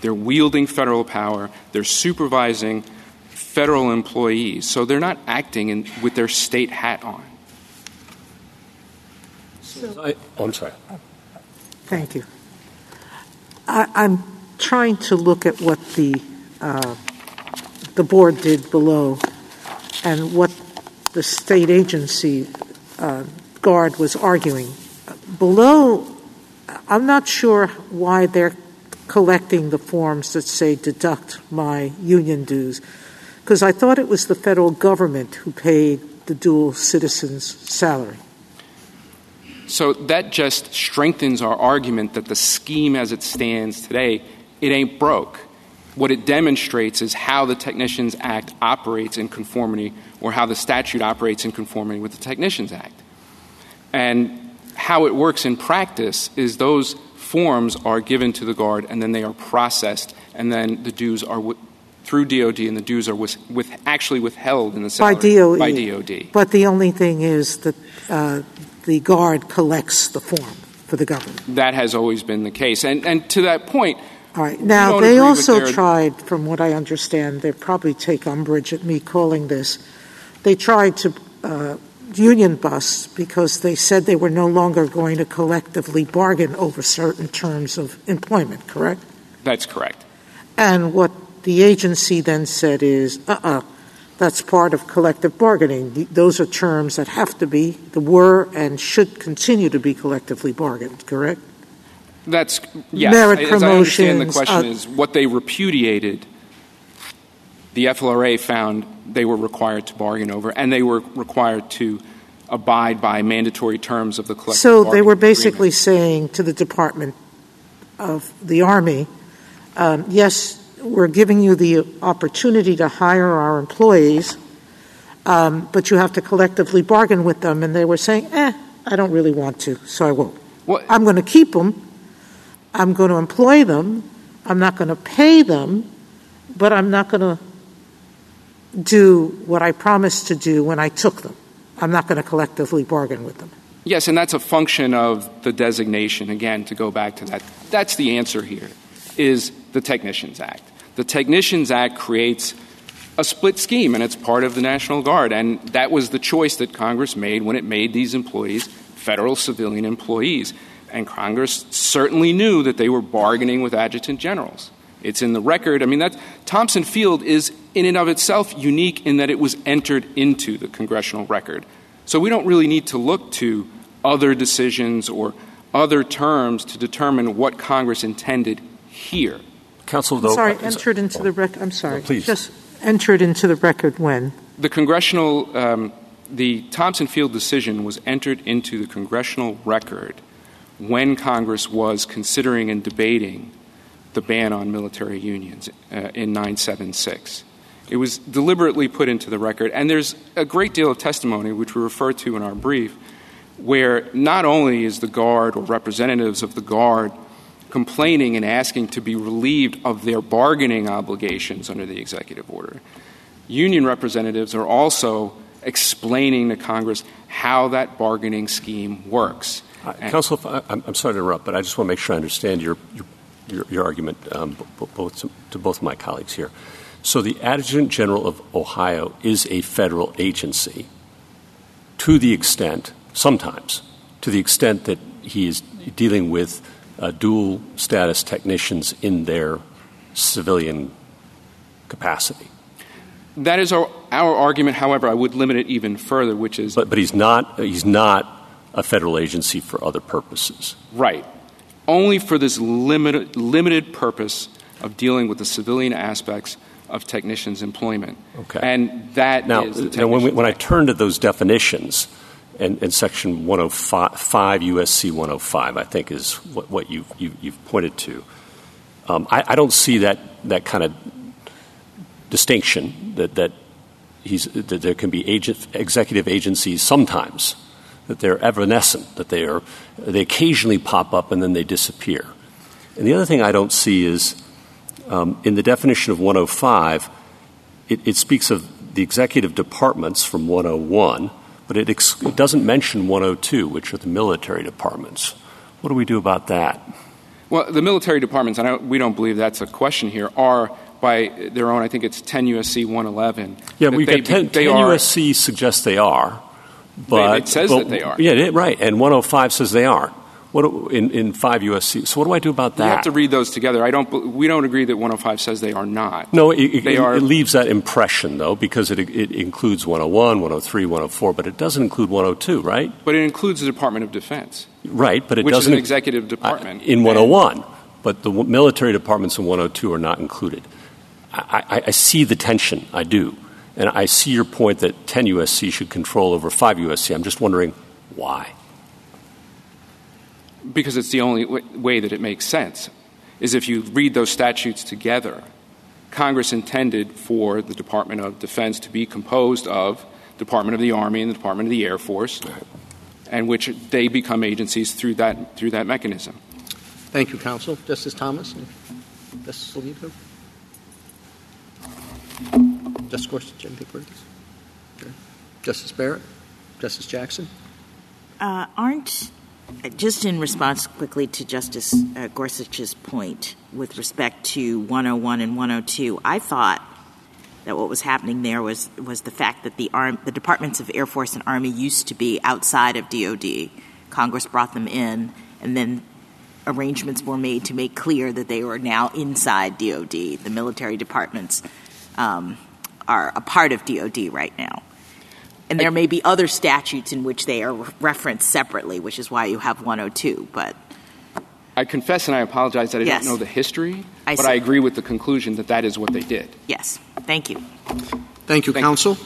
They're wielding federal power. They're supervising federal employees. So they're not acting with their state hat on. I'm sorry. Thank you. I'm trying to look at what the board did below and what the state agency guard was arguing. Below, I'm not sure why they're collecting the forms that say deduct my union dues, because I thought it was the federal government who paid the dual citizen's salary. So that just strengthens our argument that the scheme as it stands today, it ain't broke. What it demonstrates is how the Technicians Act operates in conformity, or how the statute operates in conformity with the Technicians Act. And how it works in practice is those forms are given to the guard and then they are processed, and then the dues are through DOD, and the dues are actually withheld in the salary by DOD. But the only thing is that the guard collects the form for the government. That has always been the case. And to that point, all right. Now, they also tried, from what I understand, they probably take umbrage at me calling this, they tried to union bust because they said they were no longer going to collectively bargain over certain terms of employment, correct? That's correct. And what the agency then said is, that's part of collective bargaining. Those are terms that have to be, were and should continue to be collectively bargained, correct? That's, yes. Merit promotions. As I understand, the question is what they repudiated, the FLRA found they were required to bargain over, and they were required to abide by mandatory terms of the collective bargaining agreement. So they were basically saying to the Department of the Army, yes, we're giving you the opportunity to hire our employees, but you have to collectively bargain with them. And they were saying, I don't really want to, so I won't. Well, I'm going to keep them. I'm going to employ them. I'm not going to pay them, but I'm not going to do what I promised to do when I took them. I'm not going to collectively bargain with them. Yes, and that's a function of the designation. Again, to go back to that, that's the answer here, is the Technicians Act. The Technicians Act creates a split scheme, and it's part of the National Guard, and that was the choice that Congress made when it made these employees federal civilian employees. And Congress certainly knew that they were bargaining with adjutant generals. It's in the record. I mean, that Thompson Field is in and of itself unique in that it was entered into the congressional record. So we don't really need to look to other decisions or other terms to determine what Congress intended here. Counsel, though, entered into the record. I'm sorry. No, please. Just entered into the record when? The congressional, the Thompson Field decision was entered into the congressional record when Congress was considering and debating the ban on military unions in 976. It was deliberately put into the record, and there's a great deal of testimony, which we refer to in our brief, where not only is the Guard or representatives of the Guard complaining and asking to be relieved of their bargaining obligations under the executive order, union representatives are also explaining to Congress how that bargaining scheme works. Counsel, I'm sorry to interrupt, but I just want to make sure I understand your argument to both of my colleagues here. So the Adjutant General of Ohio is a federal agency to the extent, sometimes, to the extent that he is dealing with dual status technicians in their civilian capacity. That is our argument. However, I would limit it even further, which is... But he's not a federal agency for other purposes. Right. Only for this limited purpose of dealing with the civilian aspects of technicians' employment. Okay. And that now, is... When I turn to those definitions... And Section 5 U.S.C. 105, I think, is what you've pointed to. I don't see that kind of distinction that there can be executive agencies sometimes, that they're evanescent, that they occasionally pop up and then they disappear. And the other thing I don't see is in the definition of 105, it speaks of the executive departments from 101, but it doesn't mention 102, which are the military departments. What do we do about that? Well, the military departments, and we don't believe that's a question here, are by their own, I think it's 10 U.S.C. 111. Yeah, we've got 10 U.S.C. suggests they are. But it says that they are. Yeah, right, and 105 says they aren't. In 5 U.S.C. So what do I do about that? You have to read those together. We don't agree that 105 says they are not. No, it leaves that impression, though, because it includes 101, 103, 104, but it doesn't include 102, right? But it includes the Department of Defense. Right, but which doesn't... Which is an executive department. In 101, but the military departments in 102 are not included. I see the tension, I do. And I see your point that 10 U.S.C. should control over 5 U.S.C. I'm just wondering why. Because it's the only way that it makes sense, is if you read those statutes together. Congress intended for the Department of Defense to be composed of the Department of the Army and the Department of the Air Force, and which they become agencies through that mechanism. Thank you, Counsel. Justice Thomas and Justice Alito. Justice Gorsuch and Justice Barrett. Justice Jackson. Just in response quickly to Justice Gorsuch's point with respect to 101 and 102, I thought that what was happening there was the fact that the Departments of Air Force and Army used to be outside of DOD. Congress brought them in, and then arrangements were made to make clear that they were now inside DOD. The military departments are a part of DOD right now. And there may be other statutes in which they are referenced separately, which is why you have 102. But I confess and I apologize that I don't know the history, but I agree with the conclusion that that is what they did. Yes. Thank you. Thank you, Counsel.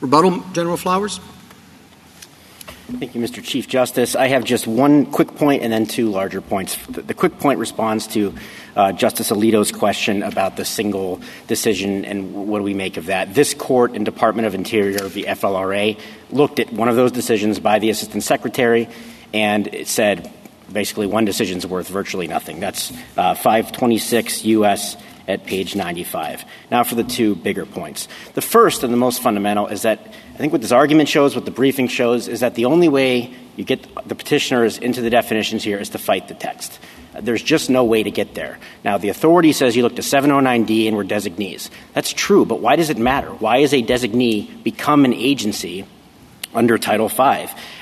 Rebuttal, General Flowers? Thank you, Mr. Chief Justice. I have just one quick point and then two larger points. The quick point responds to Justice Alito's question about the single decision and what do we make of that. This court and Department of Interior, the FLRA, looked at one of those decisions by the Assistant Secretary, and it said basically one decision's worth virtually nothing. That's 526 U.S. at page 95. Now for the two bigger points. The first and the most fundamental is that I think what this argument shows, what the briefing shows, is that the only way you get the petitioners into the definitions here is to fight the text. There's just no way to get there. Now, the authority says you look to 709D and we're designees. That's true, but why does it matter? Why is a designee become an agency under Title V?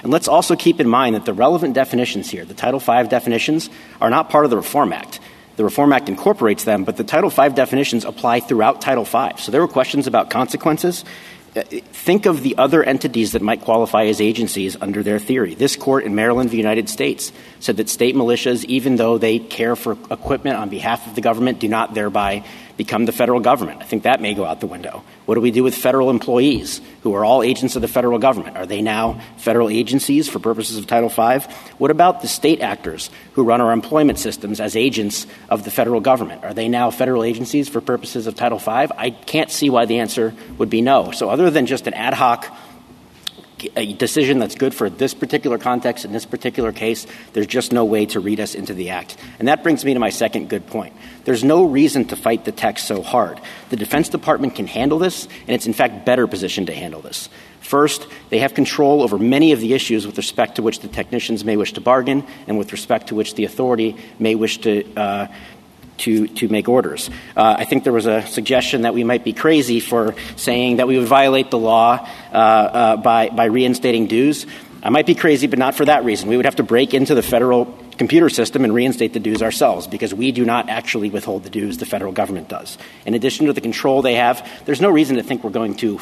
And let's also keep in mind that the relevant definitions here, the Title V definitions, are not part of the Reform Act. The Reform Act incorporates them, but the Title V definitions apply throughout Title V. So there were questions about consequences. Think of the other entities that might qualify as agencies under their theory. This court in Maryland v. United States said that state militias, even though they care for equipment on behalf of the government, do not thereby become the federal government. I think that may go out the window. What do we do with federal employees who are all agents of the federal government? Are they now federal agencies for purposes of Title V? What about the state actors who run our employment systems as agents of the federal government? Are they now federal agencies for purposes of Title V? I can't see why the answer would be no. So other than just an ad hoc a decision that's good for this particular context in this particular case. There's just no way to read us into the act. And that brings me to my second good point. There's no reason to fight the text so hard. The Defense Department can handle this, and it's in fact better positioned to handle this. First, they have control over many of the issues with respect to which the technicians may wish to bargain and with respect to which the authority may wish to make orders. I think there was a suggestion that we might be crazy for saying that we would violate the law by reinstating dues. I might be crazy, but not for that reason. We would have to break into the federal computer system and reinstate the dues ourselves because we do not actually withhold the dues. The federal government does. In addition to the control they have, there's no reason to think we're going to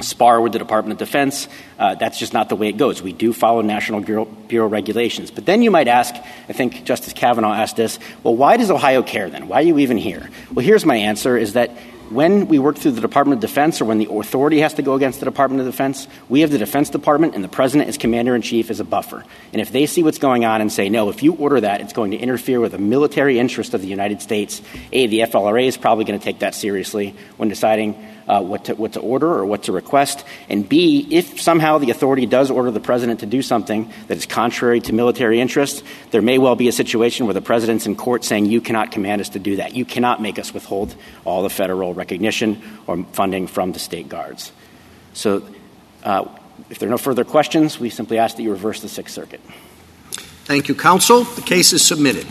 spar with the Department of Defense. That's just not the way it goes. We do follow National Bureau regulations. But then you might ask, I think Justice Kavanaugh asked this, well, why does Ohio care then? Why are you even here? Well, here's my answer is that when we work through the Department of Defense or when the authority has to go against the Department of Defense, we have the Defense Department and the president as commander-in-chief as a buffer. And if they see what's going on and say, no, if you order that, it's going to interfere with the military interest of the United States, the FLRA is probably going to take that seriously when deciding what to order or what to request, and B, if somehow the authority does order the president to do something that is contrary to military interests, there may well be a situation where the president's in court saying you cannot command us to do that. You cannot make us withhold all the federal recognition or funding from the state guards. So if there are no further questions, we simply ask that you reverse the Sixth Circuit. Thank you, counsel. The case is submitted.